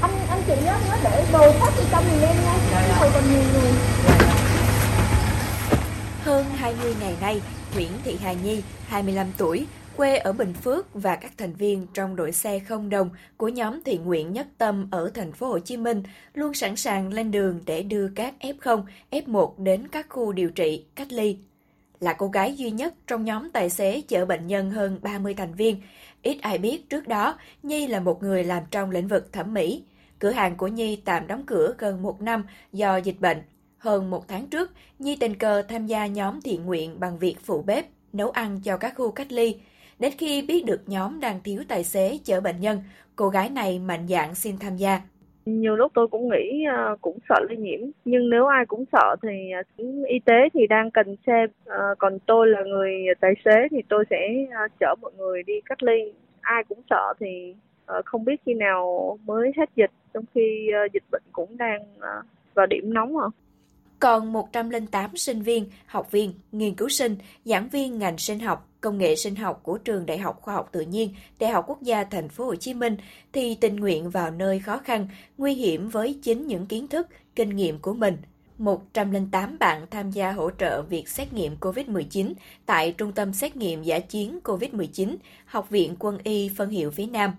Anh chị nó để đồ khách đi trong mình em nha, chứ không còn nhiều người. Hơn 20 ngày nay, Nguyễn Thị Hà Nhi, 25 tuổi, quê ở Bình Phước và các thành viên trong đội xe không đồng của nhóm thiện nguyện Nhất Tâm ở Thành phố Hồ Chí Minh luôn sẵn sàng lên đường để đưa các F0, F1 đến các khu điều trị, cách ly. Là cô gái duy nhất trong nhóm tài xế chở bệnh nhân hơn 30 thành viên, ít ai biết trước đó Nhi là một người làm trong lĩnh vực thẩm mỹ. Cửa hàng của Nhi tạm đóng cửa gần 1 năm do dịch bệnh. Hơn 1 tháng trước, Nhi tình cờ tham gia nhóm thiện nguyện bằng việc phụ bếp, nấu ăn cho các khu cách ly. Đến khi biết được nhóm đang thiếu tài xế chở bệnh nhân, cô gái này mạnh dạn xin tham gia. Nhiều lúc tôi cũng nghĩ cũng sợ lây nhiễm, nhưng nếu ai cũng sợ thì y tế thì đang cần xe, còn tôi là người tài xế thì tôi sẽ chở mọi người đi cách ly. Ai cũng sợ thì không biết khi nào mới hết dịch, trong khi dịch bệnh cũng đang vào điểm nóng rồi. Còn 108 sinh viên, học viên, nghiên cứu sinh, giảng viên ngành sinh học, công nghệ sinh học của Trường Đại học Khoa học Tự nhiên, Đại học Quốc gia Thành phố Hồ Chí Minh thì tình nguyện vào nơi khó khăn, nguy hiểm với chính những kiến thức, kinh nghiệm của mình. 108 bạn tham gia hỗ trợ việc xét nghiệm COVID-19 tại Trung tâm Xét nghiệm Dã chiến COVID-19, Học viện Quân y phân hiệu phía Nam.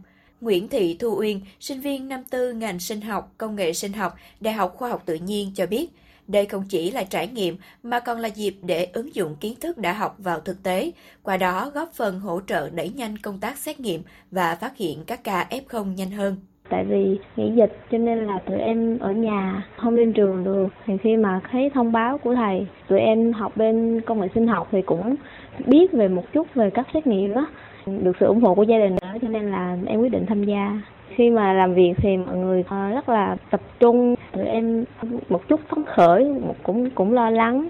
Nguyễn Thị Thu Uyên, sinh viên năm tư ngành sinh học, công nghệ sinh học, Đại học Khoa học Tự nhiên cho biết, đây không chỉ là trải nghiệm mà còn là dịp để ứng dụng kiến thức đã học vào thực tế, qua đó góp phần hỗ trợ đẩy nhanh công tác xét nghiệm và phát hiện các ca F0 nhanh hơn. Tại vì nghỉ dịch cho nên là tụi em ở nhà, không lên trường được. Thì khi mà thấy thông báo của thầy, tụi em học bên công nghệ sinh học thì cũng biết về một chút về các xét nghiệm đó. Được sự ủng hộ của gia đình nữa cho nên là em quyết định tham gia. Khi mà làm việc thì mọi người rất là tập trung, tụi em một chút phấn khởi, cũng lo lắng.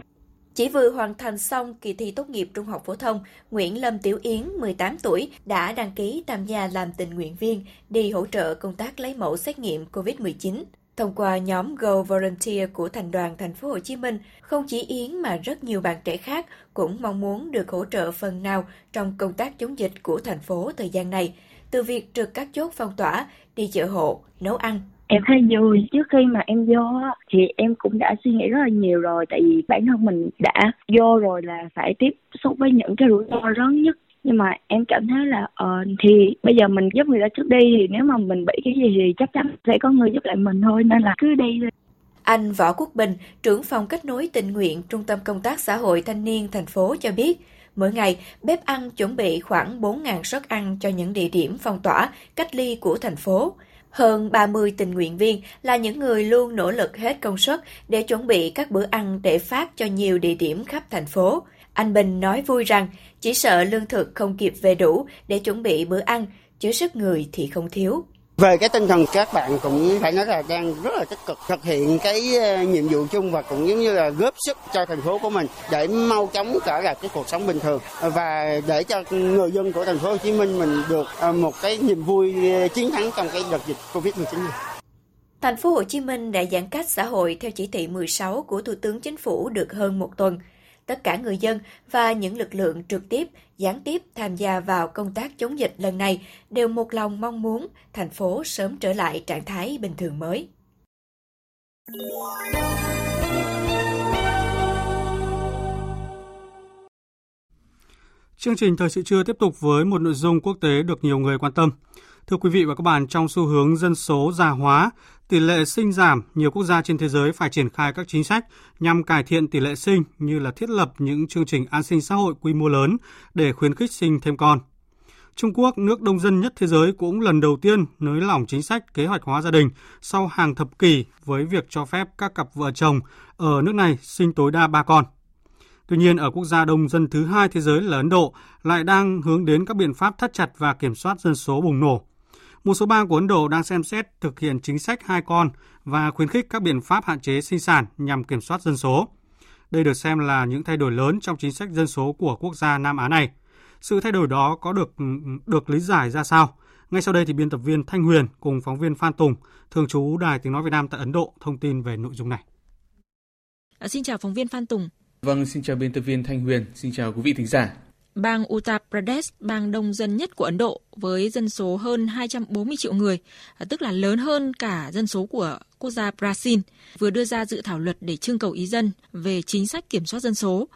Chỉ vừa hoàn thành xong kỳ thi tốt nghiệp trung học phổ thông, Nguyễn Lâm Tiểu Yến, 18 tuổi, đã đăng ký tham gia làm tình nguyện viên, đi hỗ trợ công tác lấy mẫu xét nghiệm COVID-19. Thông qua nhóm Go Volunteer của Thành đoàn Thành phố Hồ Chí Minh, không chỉ Yến mà rất nhiều bạn trẻ khác cũng mong muốn được hỗ trợ phần nào trong công tác chống dịch của thành phố thời gian này, từ việc trực các chốt phong tỏa, đi chợ hộ, nấu ăn. Em thấy vui, trước khi mà em vô thì em cũng đã suy nghĩ rất là nhiều rồi, tại vì bản thân mình đã vô rồi là phải tiếp xúc với những cái rủi ro lớn nhất. Nhưng mà em cảm thấy là thì bây giờ mình giúp người ta trước đi, thì nếu mà mình bị cái gì thì chắc chắn sẽ có người giúp lại mình thôi, nên là cứ đi. Anh Võ Quốc Bình, trưởng phòng kết nối tình nguyện Trung tâm Công tác Xã hội Thanh niên thành phố cho biết, mỗi ngày bếp ăn chuẩn bị khoảng 4.000 suất ăn cho những địa điểm phong tỏa, cách ly của thành phố. Hơn 30 tình nguyện viên là những người luôn nỗ lực hết công suất để chuẩn bị các bữa ăn để phát cho nhiều địa điểm khắp thành phố. Anh Bình nói vui rằng chỉ sợ lương thực không kịp về đủ để chuẩn bị bữa ăn, chứ sức người thì không thiếu. Về cái tinh thần các bạn cũng phải nói là đang rất là tích cực thực hiện cái nhiệm vụ chung và cũng giống như là góp sức cho thành phố của mình để mau chóng trở lại cái cuộc sống bình thường và để cho người dân của thành phố Hồ Chí Minh mình được một cái niềm vui chiến thắng trong cái đợt dịch Covid-19 này. Thành phố Hồ Chí Minh đã giãn cách xã hội theo chỉ thị 16 của Thủ tướng Chính phủ được hơn một tuần. Tất cả người dân và những lực lượng trực tiếp, gián tiếp tham gia vào công tác chống dịch lần này đều một lòng mong muốn thành phố sớm trở lại trạng thái bình thường mới. Chương trình Thời sự trưa tiếp tục với một nội dung quốc tế được nhiều người quan tâm. Thưa quý vị và các bạn, trong xu hướng dân số già hóa, tỷ lệ sinh giảm, nhiều quốc gia trên thế giới phải triển khai các chính sách nhằm cải thiện tỷ lệ sinh như là thiết lập những chương trình an sinh xã hội quy mô lớn để khuyến khích sinh thêm con. Trung Quốc, nước đông dân nhất thế giới cũng lần đầu tiên nới lỏng chính sách kế hoạch hóa gia đình sau hàng thập kỷ với việc cho phép các cặp vợ chồng ở nước này sinh tối đa 3 con. Tuy nhiên, ở quốc gia đông dân thứ 2 thế giới là Ấn Độ lại đang hướng đến các biện pháp thắt chặt và kiểm soát dân số bùng nổ. Một số bang của Ấn Độ đang xem xét thực hiện chính sách 2 con và khuyến khích các biện pháp hạn chế sinh sản nhằm kiểm soát dân số. Đây được xem là những thay đổi lớn trong chính sách dân số của quốc gia Nam Á này. Sự thay đổi đó có được lý giải ra sao? Ngay sau đây thì biên tập viên Thanh Huyền cùng phóng viên Phan Tùng, thường trú Đài Tiếng nói Việt Nam tại Ấn Độ thông tin về nội dung này. Xin chào phóng viên Phan Tùng. Vâng, xin chào biên tập viên Thanh Huyền, xin chào quý vị thính giả. Bang Uttar Pradesh, bang đông dân nhất của Ấn Độ với dân số hơn 240 triệu người, tức là lớn hơn cả dân số của quốc gia Brazil, vừa đưa ra dự thảo luật để trưng cầu ý dân về chính sách kiểm soát dân số.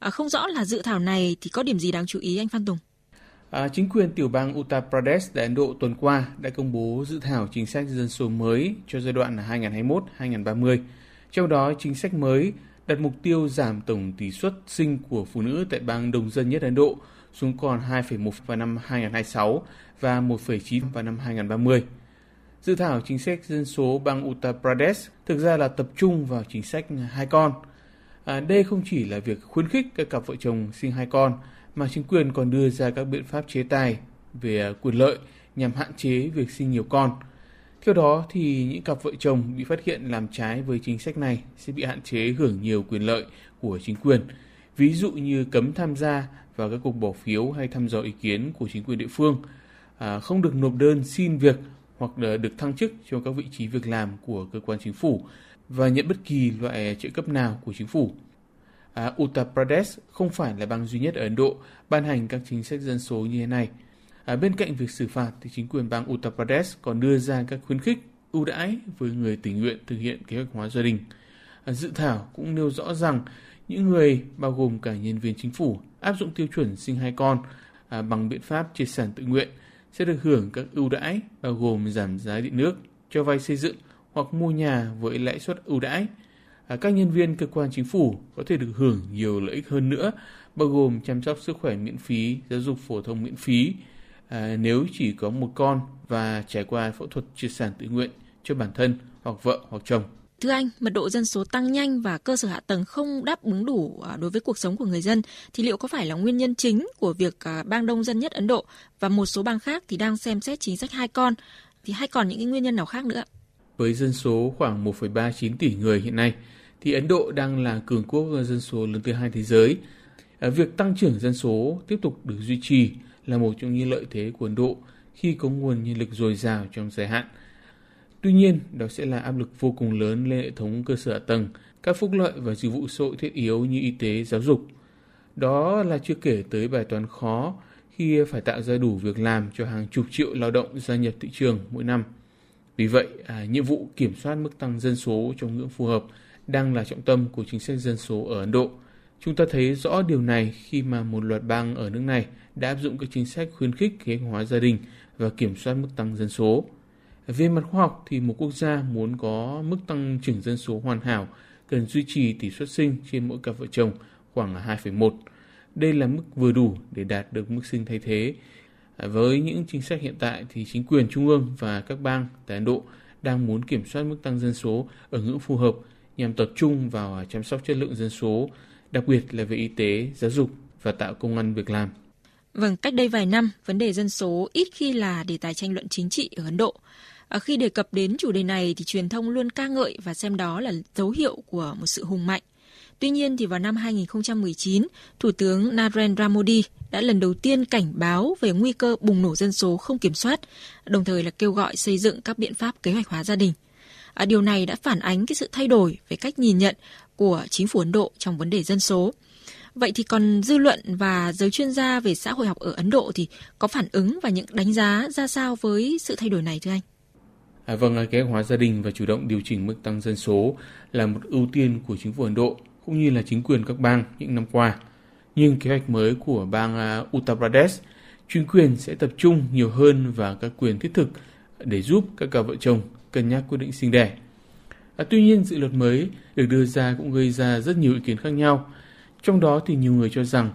Không rõ là dự thảo này thì có điểm gì đáng chú ý anh Phan Tùng? Chính quyền tiểu bang Uttar Pradesh tại Ấn Độ tuần qua đã công bố dự thảo chính sách dân số mới cho giai đoạn 2021-2030. Trong đó, chính sách mới đặt mục tiêu giảm tổng tỷ suất sinh của phụ nữ tại bang đông dân nhất Ấn Độ xuống còn 2,1 vào năm 2026 và 1,9 vào năm 2030. Dự thảo chính sách dân số bang Uttar Pradesh thực ra là tập trung vào chính sách 2 con. Đây không chỉ là việc khuyến khích các cặp vợ chồng sinh 2 con, mà chính quyền còn đưa ra các biện pháp chế tài về quyền lợi nhằm hạn chế việc sinh nhiều con. Theo đó, thì những cặp vợ chồng bị phát hiện làm trái với chính sách này sẽ bị hạn chế hưởng nhiều quyền lợi của chính quyền, ví dụ như cấm tham gia vào các cuộc bỏ phiếu hay thăm dò ý kiến của chính quyền địa phương, không được nộp đơn xin việc hoặc là được thăng chức cho các vị trí việc làm của cơ quan chính phủ và nhận bất kỳ loại trợ cấp nào của chính phủ. Uttar Pradesh không phải là bang duy nhất ở Ấn Độ ban hành các chính sách dân số như thế này. Bên cạnh việc xử phạt, thì chính quyền bang Uttar Pradesh còn đưa ra các khuyến khích, ưu đãi với người tình nguyện thực hiện kế hoạch hóa gia đình. Dự thảo cũng nêu rõ rằng những người, bao gồm cả nhân viên chính phủ, áp dụng tiêu chuẩn sinh 2 con bằng biện pháp triệt sản tự nguyện sẽ được hưởng các ưu đãi, bao gồm giảm giá điện nước, cho vay xây dựng hoặc mua nhà với lãi suất ưu đãi. Các nhân viên cơ quan chính phủ có thể được hưởng nhiều lợi ích hơn nữa, bao gồm chăm sóc sức khỏe miễn phí, giáo dục phổ thông miễn phí, nếu chỉ có 1 con và trải qua phẫu thuật triệt sản tự nguyện cho bản thân hoặc vợ hoặc chồng. Thưa anh, mật độ dân số tăng nhanh và cơ sở hạ tầng không đáp ứng đủ đối với cuộc sống của người dân thì liệu có phải là nguyên nhân chính của việc bang đông dân nhất Ấn Độ và một số bang khác thì đang xem xét chính sách 2 con thì hay còn những cái nguyên nhân nào khác nữa? Với dân số khoảng 1,39 tỷ người hiện nay, thì Ấn Độ đang là cường quốc dân số lớn thứ hai thế giới. Việc tăng trưởng dân số tiếp tục được duy trì là một trong những lợi thế của Ấn Độ khi có nguồn nhân lực dồi dào trong dài hạn. Tuy nhiên, đó sẽ là áp lực vô cùng lớn lên hệ thống cơ sở hạ tầng, các phúc lợi và dịch vụ xã hội thiết yếu như y tế, giáo dục. Đó là chưa kể tới bài toán khó khi phải tạo ra đủ việc làm cho hàng chục triệu lao động gia nhập thị trường mỗi năm. Vì vậy, nhiệm vụ kiểm soát mức tăng dân số trong ngưỡng phù hợp đang là trọng tâm của chính sách dân số ở Ấn Độ. Chúng ta thấy rõ điều này khi mà một loạt bang ở nước này đã áp dụng các chính sách khuyến khích kế hoạch hóa gia đình và kiểm soát mức tăng dân số. Về mặt khoa học thì một quốc gia muốn có mức tăng trưởng dân số hoàn hảo cần duy trì tỷ suất sinh trên mỗi cặp vợ chồng khoảng 2,1. Đây là mức vừa đủ để đạt được mức sinh thay thế. Với những chính sách hiện tại thì chính quyền trung ương và các bang tại Ấn Độ đang muốn kiểm soát mức tăng dân số ở ngưỡng phù hợp nhằm tập trung vào chăm sóc chất lượng dân số, đặc biệt là về y tế, giáo dục và tạo công ăn việc làm. Vâng, cách đây vài năm, vấn đề dân số ít khi là đề tài tranh luận chính trị ở Ấn Độ. Khi đề cập đến chủ đề này thì truyền thông luôn ca ngợi và xem đó là dấu hiệu của một sự hùng mạnh. Tuy nhiên thì vào năm 2019, Thủ tướng Narendra Modi đã lần đầu tiên cảnh báo về nguy cơ bùng nổ dân số không kiểm soát, đồng thời là kêu gọi xây dựng các biện pháp kế hoạch hóa gia đình. Điều này đã phản ánh cái sự thay đổi về cách nhìn nhận của chính phủ Ấn Độ trong vấn đề dân số. Vậy thì còn dư luận và giới chuyên gia về xã hội học ở Ấn Độ thì có phản ứng và những đánh giá ra sao với sự thay đổi này thưa anh? Vâng, kế hoạch hóa gia đình và chủ động điều chỉnh mức tăng dân số là một ưu tiên của chính phủ Ấn Độ cũng như là chính quyền các bang những năm qua. Nhưng kế hoạch mới của bang Uttar Pradesh, chính quyền sẽ tập trung nhiều hơn vào các quyền thiết thực để giúp các cặp vợ chồng cân nhắc quyết định sinh đẻ. Tuy nhiên, dự luật mới được đưa ra cũng gây ra rất nhiều ý kiến khác nhau. Trong đó thì nhiều người cho rằng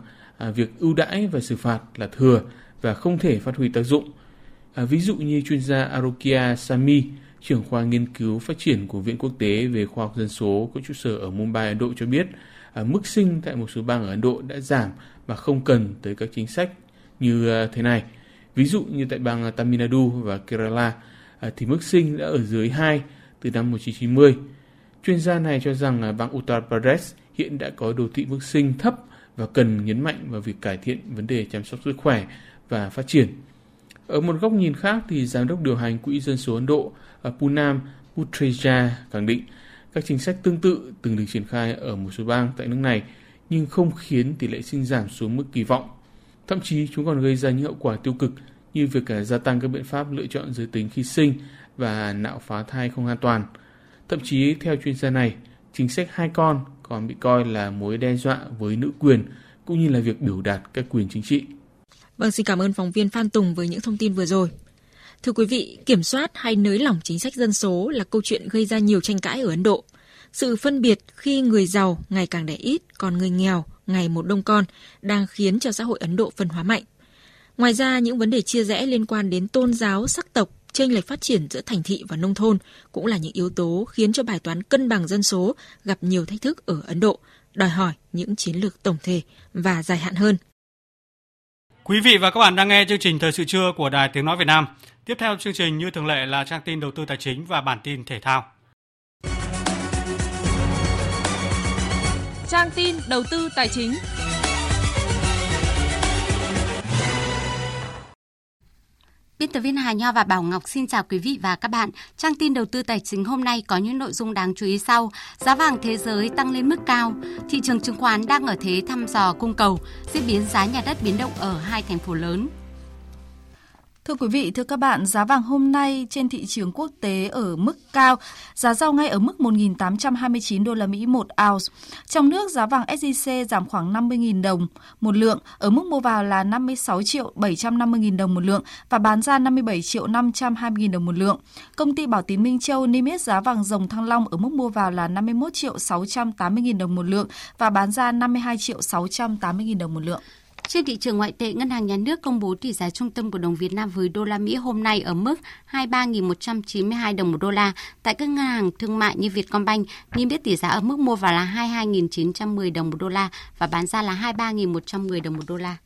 việc ưu đãi và xử phạt là thừa và không thể phát huy tác dụng. Ví dụ như chuyên gia Arokya Sami, trưởng khoa nghiên cứu phát triển của Viện Quốc tế về khoa học dân số có trụ sở ở Mumbai, Ấn Độ cho biết mức sinh tại một số bang ở Ấn Độ đã giảm mà không cần tới các chính sách như thế này. Ví dụ như tại bang Tamil Nadu và Kerala thì mức sinh đã ở dưới 2 từ năm 1990. Chuyên gia này cho rằng bang Uttar Pradesh hiện đã có đô thị mức sinh thấp và cần nhấn mạnh vào việc cải thiện vấn đề chăm sóc sức khỏe và phát triển. Ở một góc nhìn khác thì Giám đốc điều hành Quỹ Dân số Ấn Độ Poonam Putraja khẳng định các chính sách tương tự từng được triển khai ở một số bang tại nước này nhưng không khiến tỷ lệ sinh giảm xuống mức kỳ vọng. Thậm chí chúng còn gây ra những hậu quả tiêu cực như việc gia tăng các biện pháp lựa chọn giới tính khi sinh và nạo phá thai không an toàn. Thậm chí theo chuyên gia này, chính sách hai con còn bị coi là mối đe dọa với nữ quyền cũng như là việc biểu đạt các quyền chính trị. Vâng, xin cảm ơn phóng viên Phan Tùng với những thông tin vừa rồi. Thưa quý vị, kiểm soát hay nới lỏng chính sách dân số là câu chuyện gây ra nhiều tranh cãi ở Ấn Độ. Sự phân biệt khi người giàu ngày càng đẻ ít, còn người nghèo ngày một đông con đang khiến cho xã hội Ấn Độ phân hóa mạnh. Ngoài ra, những vấn đề chia rẽ liên quan đến tôn giáo, sắc tộc, chênh lệch phát triển giữa thành thị và nông thôn cũng là những yếu tố khiến cho bài toán cân bằng dân số gặp nhiều thách thức ở Ấn Độ, đòi hỏi những chiến lược tổng thể và dài hạn hơn. Quý vị và các bạn đang nghe chương trình Thời sự trưa của Đài Tiếng Nói Việt Nam. Tiếp theo chương trình như thường lệ là trang tin đầu tư tài chính và bản tin thể thao. Trang tin đầu tư tài chính. Biên tập viên Hà Nho và Bảo Ngọc xin chào quý vị và các bạn. Trang tin đầu tư tài chính hôm nay có những nội dung đáng chú ý sau. Giá vàng thế giới tăng lên mức cao. Thị trường chứng khoán đang ở thế thăm dò cung cầu. Diễn biến giá nhà đất biến động ở hai thành phố lớn. Thưa quý vị, thưa các bạn, giá vàng hôm nay trên thị trường quốc tế ở mức cao, giá giao ngay ở mức 1.829 đô la Mỹ một ounce. Trong nước, giá vàng SJC giảm khoảng 50.000 đồng một lượng, ở mức mua vào là 56.750.000 đồng một lượng và bán ra 57.520.000 đồng một lượng. Công ty Bảo Tín Minh Châu niêm yết giá vàng dòng Thăng Long ở mức mua vào là 51.680.000 đồng một lượng và bán ra 52.680.000 đồng một lượng. Trên thị trường ngoại tệ, Ngân hàng Nhà nước công bố tỷ giá trung tâm của đồng Việt Nam với đô la Mỹ hôm nay ở mức 23.192 đồng một đô la. Tại các ngân hàng thương mại như Vietcombank, niêm yết tỷ giá ở mức mua vào là 22.910 đồng một đô la và bán ra là 23.110 đồng một đô la.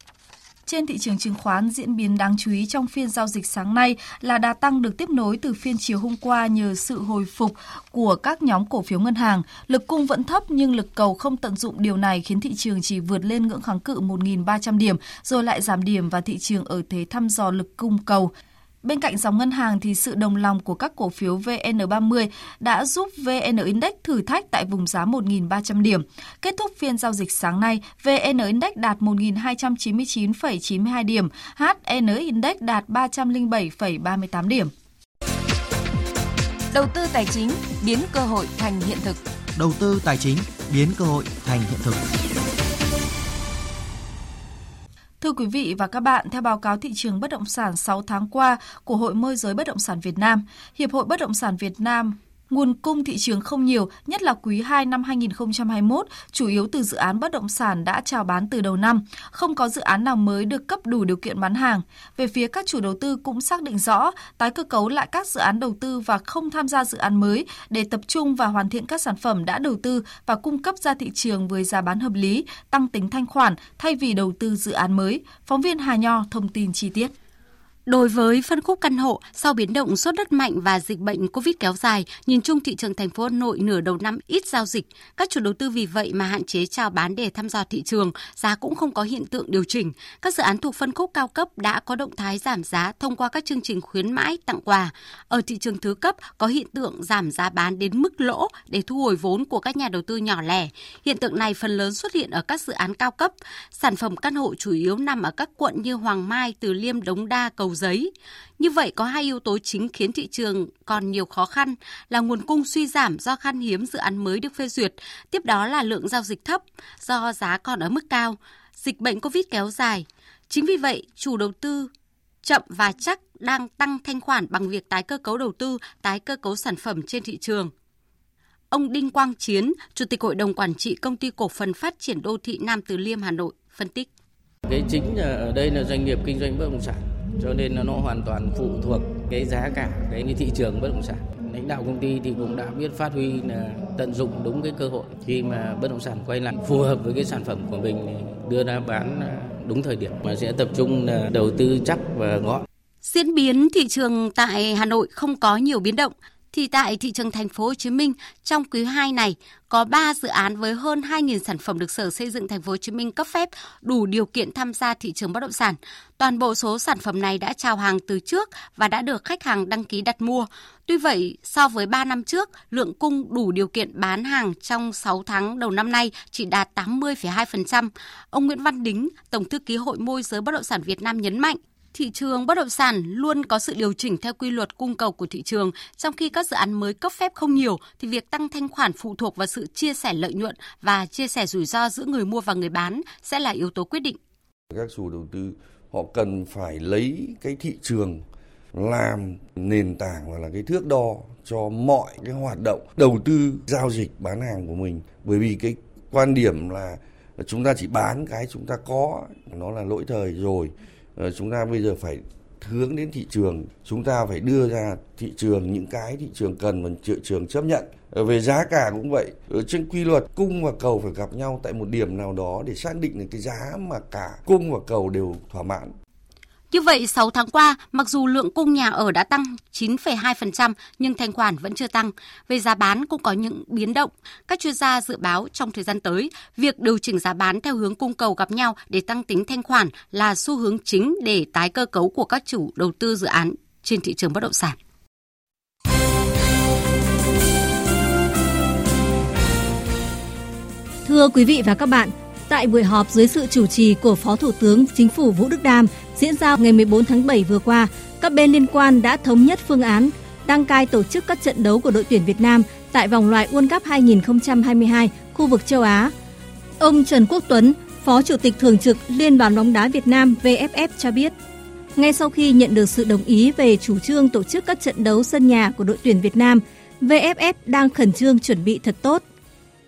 Trên thị trường chứng khoán, diễn biến đáng chú ý trong phiên giao dịch sáng nay là đà tăng được tiếp nối từ phiên chiều hôm qua nhờ sự hồi phục của các nhóm cổ phiếu ngân hàng. Lực cung vẫn thấp nhưng lực cầu không tận dụng điều này khiến thị trường chỉ vượt lên ngưỡng kháng cự 1.300 điểm rồi lại giảm điểm và thị trường ở thế thăm dò lực cung cầu. Bên cạnh dòng ngân hàng thì sự đồng lòng của các cổ phiếu VN30 đã giúp VN Index thử thách tại vùng giá 1.300 điểm. Kết thúc phiên giao dịch sáng nay, VN Index đạt 1.299,92 điểm, HN Index đạt 307,38 điểm. Đầu tư tài chính biến cơ hội thành hiện thực. Đầu tư tài chính biến cơ hội thành hiện thực. Thưa quý vị và các bạn, theo báo cáo thị trường bất động sản 6 tháng qua của Hội Môi giới Bất động sản Việt Nam, Hiệp hội Bất động sản Việt Nam, nguồn cung thị trường không nhiều, nhất là quý 2 năm 2021, chủ yếu từ dự án bất động sản đã chào bán từ đầu năm. Không có dự án nào mới được cấp đủ điều kiện bán hàng. Về phía các chủ đầu tư cũng xác định rõ, tái cơ cấu lại các dự án đầu tư và không tham gia dự án mới để tập trung và hoàn thiện các sản phẩm đã đầu tư và cung cấp ra thị trường với giá bán hợp lý, tăng tính thanh khoản thay vì đầu tư dự án mới. Phóng viên Hà Nho thông tin chi tiết. Đối với phân khúc căn hộ, sau biến động sốt đất mạnh và dịch bệnh Covid kéo dài, nhìn chung thị trường thành phố Hà Nội nửa đầu năm ít giao dịch. Các chủ đầu tư vì vậy mà hạn chế chào bán để thăm dò thị trường, giá cũng không có hiện tượng điều chỉnh. Các dự án thuộc phân khúc cao cấp đã có động thái giảm giá thông qua các chương trình khuyến mãi, tặng quà. Ở thị trường thứ cấp, có hiện tượng giảm giá bán đến mức lỗ để thu hồi vốn của các nhà đầu tư nhỏ lẻ. Hiện tượng này phần lớn xuất hiện ở các dự án cao cấp. Sản phẩm căn hộ chủ yếu nằm ở các quận như Hoàng Mai, Từ Liêm, Đống Đa, Cầu Giấy. Như vậy có hai yếu tố chính khiến thị trường còn nhiều khó khăn là nguồn cung suy giảm do khan hiếm dự án mới được phê duyệt, tiếp đó là lượng giao dịch thấp do giá còn ở mức cao, dịch bệnh Covid kéo dài. Chính vì vậy, chủ đầu tư chậm và chắc đang tăng thanh khoản bằng việc tái cơ cấu đầu tư, tái cơ cấu sản phẩm trên thị trường. Ông Đinh Quang Chiến, Chủ tịch Hội đồng Quản trị Công ty Cổ phần Phát triển Đô thị Nam Từ Liêm, Hà Nội, phân tích. Cái chính là ở đây là doanh nghiệp kinh doanh bất động sản. Cho nên nó hoàn toàn phụ thuộc cái giá cả, cái thị trường bất động sản. Lãnh đạo công ty thì cũng đã biết phát huy là tận dụng đúng cái cơ hội khi mà bất động sản quay lại phù hợp với cái sản phẩm của mình đưa ra bán đúng thời điểm mà sẽ tập trung là đầu tư chắc và ngõ. Diễn biến thị trường tại Hà Nội không có nhiều biến động. Thì tại thị trường thành phố Hồ Chí Minh trong quý 2 này có 3 dự án với hơn 2.000 sản phẩm được Sở Xây dựng thành phố Hồ Chí Minh cấp phép đủ điều kiện tham gia thị trường bất động sản. Toàn bộ số sản phẩm này đã chào hàng từ trước và đã được khách hàng đăng ký đặt mua. Tuy vậy, so với 3 năm trước, lượng cung đủ điều kiện bán hàng trong 6 tháng đầu năm nay chỉ đạt 80,2%. Ông Nguyễn Văn Đính, Tổng thư ký Hội Môi giới Bất động sản Việt Nam nhấn mạnh, thị trường bất động sản luôn có sự điều chỉnh theo quy luật cung cầu của thị trường, trong khi các dự án mới cấp phép không nhiều thì việc tăng thanh khoản phụ thuộc vào sự chia sẻ lợi nhuận và chia sẻ rủi ro giữa người mua và người bán sẽ là yếu tố quyết định. Các chủ đầu tư họ cần phải lấy cái thị trường làm nền tảng và là cái thước đo cho mọi cái hoạt động đầu tư, giao dịch, bán hàng của mình, bởi vì cái quan điểm là chúng ta chỉ bán cái chúng ta có, nó là lỗi thời rồi. Chúng ta bây giờ phải hướng đến thị trường, chúng ta phải đưa ra thị trường những cái thị trường cần và thị trường chấp nhận. Về giá cả cũng vậy, trên quy luật cung và cầu phải gặp nhau tại một điểm nào đó để xác định được cái giá mà cả cung và cầu đều thỏa mãn. Như vậy, 6 tháng qua, mặc dù lượng cung nhà ở đã tăng 9,2% nhưng thanh khoản vẫn chưa tăng. Về giá bán cũng có những biến động. Các chuyên gia dự báo trong thời gian tới, việc điều chỉnh giá bán theo hướng cung cầu gặp nhau để tăng tính thanh khoản là xu hướng chính để tái cơ cấu của các chủ đầu tư dự án trên thị trường bất động sản. Thưa quý vị và các bạn, tại buổi họp dưới sự chủ trì của Phó Thủ tướng Chính phủ Vũ Đức Đam diễn ra ngày 14 tháng 7 vừa qua, các bên liên quan đã thống nhất phương án đăng cai tổ chức các trận đấu của đội tuyển Việt Nam tại vòng loại World Cup 2022 khu vực châu Á. Ông Trần Quốc Tuấn, Phó Chủ tịch Thường trực Liên đoàn bóng đá Việt Nam VFF cho biết, ngay sau khi nhận được sự đồng ý về chủ trương tổ chức các trận đấu sân nhà của đội tuyển Việt Nam, VFF đang khẩn trương chuẩn bị thật tốt.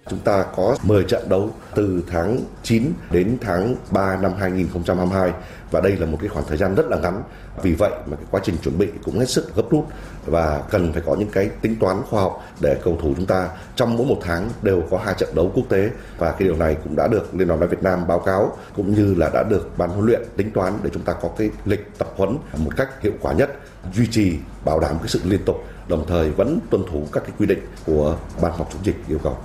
Chúng ta có 10 trận đấu từ tháng 9 đến tháng 3 năm 2022 và đây là một cái khoảng thời gian rất là ngắn. Vì vậy mà cái quá trình chuẩn bị cũng hết sức gấp rút và cần phải có những cái tính toán khoa học để cầu thủ chúng ta trong mỗi một tháng đều có 2 trận đấu quốc tế, và cái điều này cũng đã được Liên đoàn bóng đá Việt Nam báo cáo cũng như là đã được ban huấn luyện tính toán để chúng ta có cái lịch tập huấn một cách hiệu quả nhất, duy trì bảo đảm cái sự liên tục, đồng thời vẫn tuân thủ các cái quy định của ban phòng chống dịch yêu cầu.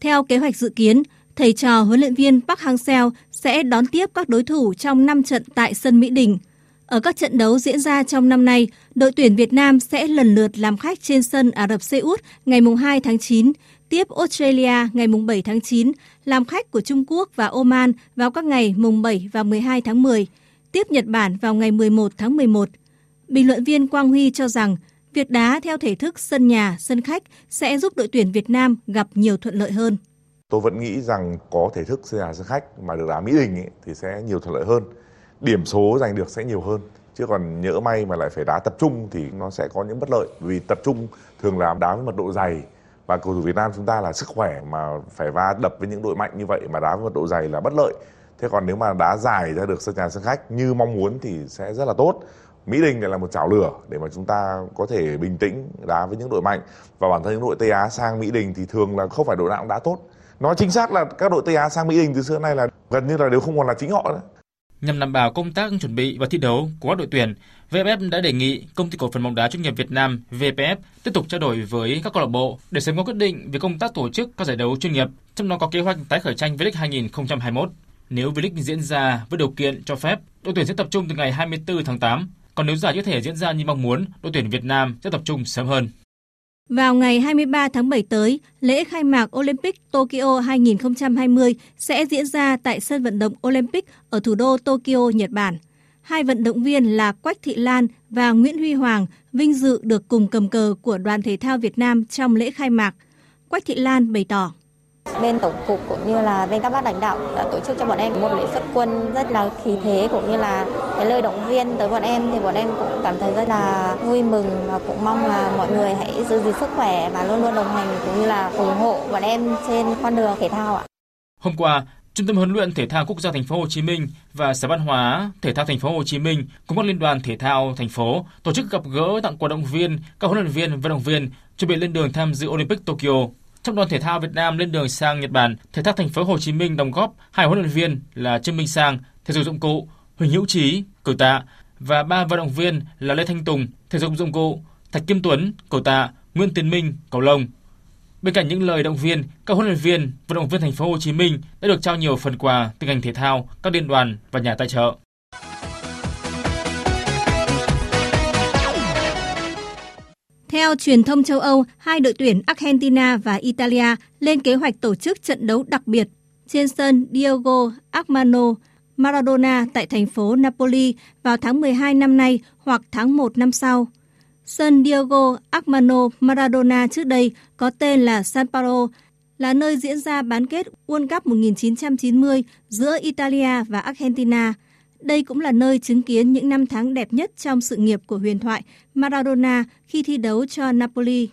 Theo kế hoạch dự kiến, thầy trò huấn luyện viên Park Hang-seo sẽ đón tiếp các đối thủ trong 5 trận tại sân Mỹ Đình. Ở các trận đấu diễn ra trong năm nay, đội tuyển Việt Nam sẽ lần lượt làm khách trên sân Ả Rập Xê Út ngày 2 tháng 9, tiếp Australia ngày 7 tháng 9, làm khách của Trung Quốc và Oman vào các ngày 7 và 12 tháng 10, tiếp Nhật Bản vào ngày 11 tháng 11. Bình luận viên Quang Huy cho rằng, việc đá theo thể thức sân nhà, sân khách sẽ giúp đội tuyển Việt Nam gặp nhiều thuận lợi hơn. Tôi vẫn nghĩ rằng có thể thức sân nhà, sân khách mà được đá Mỹ Đình ấy, thì sẽ nhiều thuận lợi hơn. Điểm số giành được sẽ nhiều hơn. Chứ còn nhỡ may mà lại phải đá tập trung thì nó sẽ có những bất lợi. Vì tập trung thường là đá với mật độ dày. Và cầu thủ Việt Nam chúng ta là sức khỏe mà phải va đập với những đội mạnh như vậy mà đá với mật độ dày là bất lợi. Thế còn nếu mà đá dài ra được sân nhà, sân khách như mong muốn thì sẽ rất là tốt. Mỹ Đình lại là một chảo lửa để mà chúng ta có thể bình tĩnh đá với những đội mạnh. Và bản thân những đội Tây Á sang Mỹ Đình thì thường là không phải đội nào cũng đá tốt. Nói chính xác là các đội Tây Á sang Mỹ Đình từ xưa nay là gần như là đều không còn là chính họ nữa. Nhằm đảm bảo công tác chuẩn bị và thi đấu của các đội tuyển, VFF đã đề nghị Công ty Cổ phần bóng đá chuyên nghiệp Việt Nam VPF tiếp tục trao đổi với các câu lạc bộ để sớm có quyết định về công tác tổ chức các giải đấu chuyên nghiệp, trong đó có kế hoạch tái khởi tranh V-League 2021. Nếu V-League diễn ra với điều kiện cho phép, đội tuyển sẽ tập trung từ ngày 24 tháng 8. Còn nếu giải có thể diễn ra như mong muốn, đội tuyển Việt Nam sẽ tập trung sớm hơn. Vào ngày 23 tháng 7 tới, lễ khai mạc Olympic Tokyo 2020 sẽ diễn ra tại sân vận động Olympic ở thủ đô Tokyo, Nhật Bản. Hai vận động viên là Quách Thị Lan và Nguyễn Huy Hoàng vinh dự được cùng cầm cờ của đoàn thể thao Việt Nam trong lễ khai mạc. Quách Thị Lan bày tỏ: Bên Tổng cục cũng như là bên các bác lãnh đạo đã tổ chức cho bọn em một lễ xuất quân rất là khí thế, cũng như là cái lời động viên tới bọn em thì bọn em cũng cảm thấy rất là vui mừng và cũng mong là mọi người hãy giữ gìn sức khỏe và luôn luôn đồng hành cũng như là ủng hộ bọn em trên con đường thể thao ạ. Hôm qua, Trung tâm huấn luyện thể thao quốc gia Thành phố Hồ Chí Minh và Sở Văn hóa thể thao Thành phố Hồ Chí Minh cùng các liên đoàn thể thao thành phố tổ chức gặp gỡ, tặng quà động viên các huấn luyện viên, vận động viên chuẩn bị lên đường tham dự Olympic Tokyo. Trong đoàn thể thao Việt Nam lên đường sang Nhật Bản, thể thao Thành phố Hồ Chí Minh đóng góp 2 huấn luyện viên là Trương Minh Sang, thể dục dụng cụ, Huỳnh Hữu Trí, cử tạ và 3 vận động viên là Lê Thanh Tùng, thể dục dụng cụ, Thạch Kim Tuấn, cử tạ, Nguyễn Tiến Minh, cầu lông. Bên cạnh những lời động viên, các huấn luyện viên, vận động viên Thành phố Hồ Chí Minh đã được trao nhiều phần quà từ ngành thể thao, các liên đoàn và nhà tài trợ. Theo truyền thông châu Âu, hai đội tuyển Argentina và Italia lên kế hoạch tổ chức trận đấu đặc biệt trên sân Diego Armando Maradona tại thành phố Napoli vào tháng 12 năm nay hoặc tháng 1 năm sau. Sân Diego Armando Maradona trước đây có tên là San Paolo, là nơi diễn ra bán kết World Cup 1990 giữa Italia và Argentina. Đây cũng là nơi chứng kiến những năm tháng đẹp nhất trong sự nghiệp của huyền thoại Maradona khi thi đấu cho Napoli.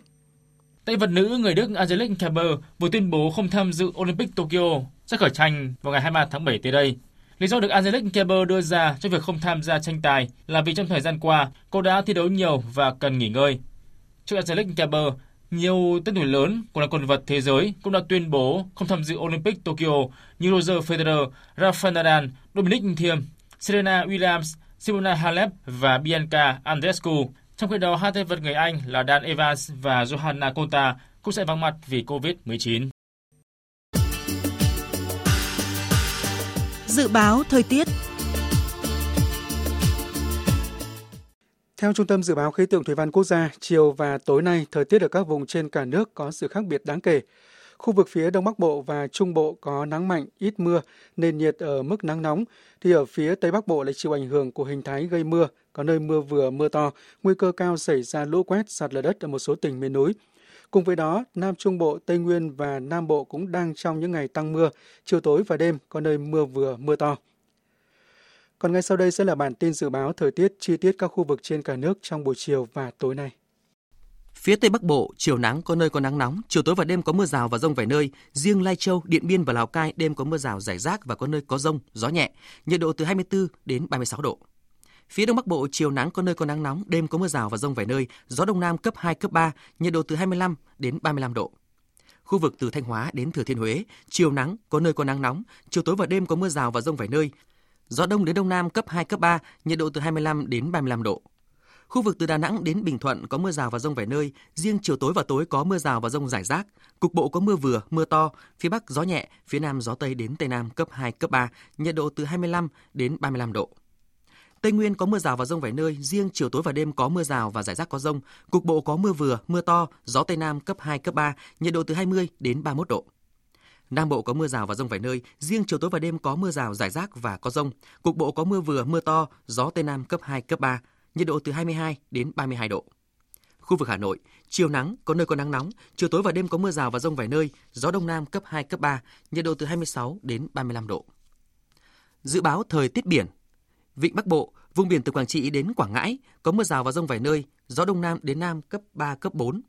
Tay vợt nữ người Đức Angelique Kerber vừa tuyên bố không tham dự Olympic Tokyo sẽ khởi tranh vào ngày 23 tháng 7 tới đây. Lý do được Angelique Kerber đưa ra cho việc không tham gia tranh tài là vì trong thời gian qua cô đã thi đấu nhiều và cần nghỉ ngơi. Trước Angelique Kerber, nhiều tên tuổi lớn của làng quần vợt thế giới cũng đã tuyên bố không tham dự Olympic Tokyo như Roger Federer, Rafael Nadal, Dominic Thiem, Serena Williams, Simona Halep và Bianca Andreescu. Trong khi đó, hai tay vợt người Anh là Dan Evans và Johanna Konta cũng sẽ vắng mặt vì COVID-19. Dự báo thời tiết. Theo Trung tâm Dự báo Khí tượng Thủy văn Quốc gia, chiều và tối nay, thời tiết ở các vùng trên cả nước có sự khác biệt đáng kể. Khu vực phía Đông Bắc Bộ và Trung Bộ có nắng mạnh, ít mưa, nền nhiệt ở mức nắng nóng, thì ở phía Tây Bắc Bộ lại chịu ảnh hưởng của hình thái gây mưa, có nơi mưa vừa mưa to, nguy cơ cao xảy ra lũ quét, sạt lở đất ở một số tỉnh miền núi. Cùng với đó, Nam Trung Bộ, Tây Nguyên và Nam Bộ cũng đang trong những ngày tăng mưa, chiều tối và đêm có nơi mưa vừa mưa to. Còn ngay sau đây sẽ là bản tin dự báo thời tiết chi tiết các khu vực trên cả nước trong buổi chiều và tối nay. Phía Tây Bắc Bộ, chiều nắng có nơi có nắng nóng, chiều tối và đêm có mưa rào và dông vài nơi. Riêng Lai Châu, Điện Biên và Lào Cai đêm có mưa rào rải rác và có nơi có dông, gió nhẹ, nhiệt độ từ 24 đến 36 độ. Phía Đông Bắc Bộ, chiều nắng có nơi có nắng nóng, đêm có mưa rào và dông vài nơi, gió Đông Nam cấp 2, cấp 3, nhiệt độ từ 25 đến 35 độ. Khu vực từ Thanh Hóa đến Thừa Thiên Huế, chiều nắng, có nơi có nắng nóng, chiều tối và đêm có mưa rào và dông vài nơi, gió Đông đến Đông Nam cấp 2, cấp 3, nhiệt độ từ 25 đến 35 độ. Khu vực từ Đà Nẵng đến Bình Thuận có mưa rào và dông vài nơi, riêng chiều tối và tối có mưa rào và dông rải rác, cục bộ có mưa vừa, mưa to, phía Bắc gió nhẹ, phía Nam gió Tây đến Tây Nam cấp 2, cấp 3, nhiệt độ từ 25 đến 35 độ. Tây Nguyên có mưa rào và dông vài nơi, riêng chiều tối và đêm có mưa rào và rải rác có dông, cục bộ có mưa vừa, mưa to, gió Tây Nam cấp 2, cấp 3, nhiệt độ từ 20 đến 31 độ. Nam Bộ có mưa rào và dông vài nơi, riêng chiều tối và đêm có mưa rào rải rác và có dông, cục bộ có mưa vừa, mưa to, gió Tây Nam cấp 2, cấp 3, nhiệt độ từ 22 đến 32 độ. Khu vực Hà Nội, chiều nắng, có nơi có nắng nóng, chiều tối và đêm có mưa rào và dông vài nơi, gió Đông Nam cấp 2, cấp 3, nhiệt độ từ 26 đến 35 độ. Dự báo thời tiết biển. Vịnh Bắc Bộ, vùng biển từ Quảng Trị đến Quảng Ngãi, có mưa rào và dông vài nơi, gió Đông Nam đến Nam cấp 3, cấp 4.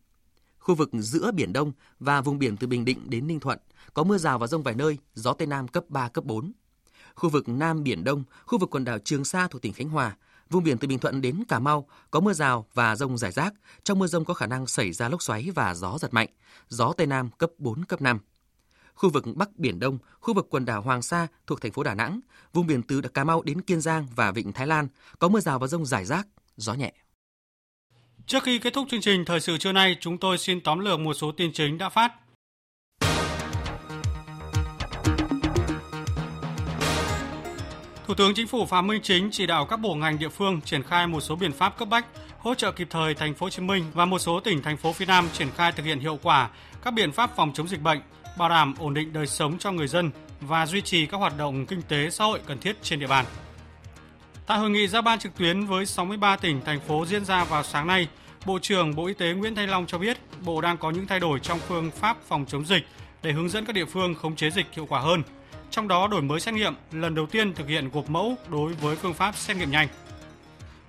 Khu vực giữa Biển Đông và vùng biển từ Bình Định đến Ninh Thuận, có mưa rào và dông vài nơi, gió Tây Nam cấp 3, cấp 4. Khu vực Nam Biển Đông, khu vực quần đảo Trường Sa thuộc tỉnh Khánh Hòa, vùng biển từ Bình Thuận đến Cà Mau, có mưa rào và dông rải rác, trong mưa dông có khả năng xảy ra lốc xoáy và gió giật mạnh, gió Tây Nam cấp 4, cấp 5. Khu vực Bắc Biển Đông, khu vực quần đảo Hoàng Sa thuộc thành phố Đà Nẵng, vùng biển từ Cà Mau đến Kiên Giang và Vịnh Thái Lan có mưa rào và dông rải rác, gió nhẹ. Trước khi kết thúc chương trình thời sự trưa nay, chúng tôi xin tóm lược một số tin chính đã phát. Thủ tướng Chính phủ Phạm Minh Chính chỉ đạo các bộ ngành địa phương triển khai một số biện pháp cấp bách, hỗ trợ kịp thời thành phố Hồ Chí Minh và một số tỉnh thành phố phía Nam triển khai thực hiện hiệu quả các biện pháp phòng chống dịch bệnh, bảo đảm ổn định đời sống cho người dân và duy trì các hoạt động kinh tế xã hội cần thiết trên địa bàn. Tại hội nghị giao ban trực tuyến với 63 tỉnh, thành phố diễn ra vào sáng nay, Bộ trưởng Bộ Y tế Nguyễn Thanh Long cho biết Bộ đang có những thay đổi trong phương pháp phòng chống dịch để hướng dẫn các địa phương khống chế dịch hiệu quả hơn. Trong đó đổi mới xét nghiệm, lần đầu tiên thực hiện gộp mẫu đối với phương pháp xét nghiệm nhanh.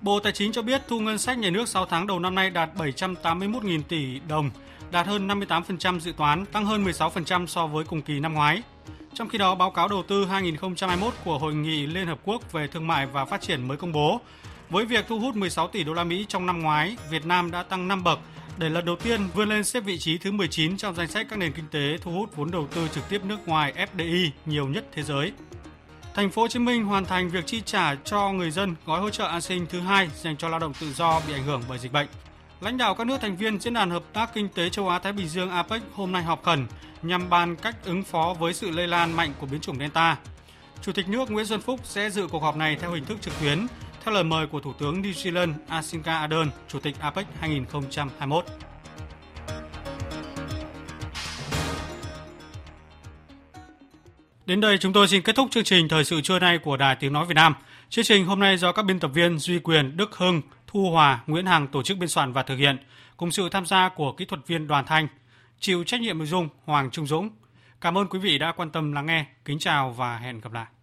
Bộ Tài chính cho biết thu ngân sách nhà nước 6 tháng đầu năm nay đạt 781.000 tỷ đồng, đạt hơn 58% dự toán, tăng hơn 16% so với cùng kỳ năm ngoái. Trong khi đó, báo cáo đầu tư 2021 của Hội nghị Liên Hợp Quốc về Thương mại và Phát triển mới công bố. Với việc thu hút 16 tỷ đô la Mỹ trong năm ngoái, Việt Nam đã tăng 5 bậc để lần đầu tiên vươn lên xếp vị trí thứ 19 trong danh sách các nền kinh tế thu hút vốn đầu tư trực tiếp nước ngoài FDI nhiều nhất thế giới. Thành phố Hồ Chí Minh hoàn thành việc chi trả cho người dân gói hỗ trợ an sinh thứ 2 dành cho lao động tự do bị ảnh hưởng bởi dịch bệnh. Lãnh đạo các nước thành viên Diễn đàn Hợp tác Kinh tế Châu Á-Thái Bình Dương APEC hôm nay họp khẩn nhằm bàn cách ứng phó với sự lây lan mạnh của biến chủng Delta. Chủ tịch nước Nguyễn Xuân Phúc sẽ dự cuộc họp này theo hình thức trực tuyến, theo lời mời của Thủ tướng New Zealand Jacinda Ardern, Chủ tịch APEC 2021. Đến đây chúng tôi xin kết thúc chương trình thời sự trưa nay của Đài Tiếng Nói Việt Nam. Chương trình hôm nay do các biên tập viên Duy Quyền, Đức Hưng, Thu Hòa, Nguyễn Hằng tổ chức biên soạn và thực hiện, cùng sự tham gia của kỹ thuật viên Đoàn Thanh, chịu trách nhiệm nội dung Hoàng Trung Dũng. Cảm ơn quý vị đã quan tâm lắng nghe. Kính chào và hẹn gặp lại.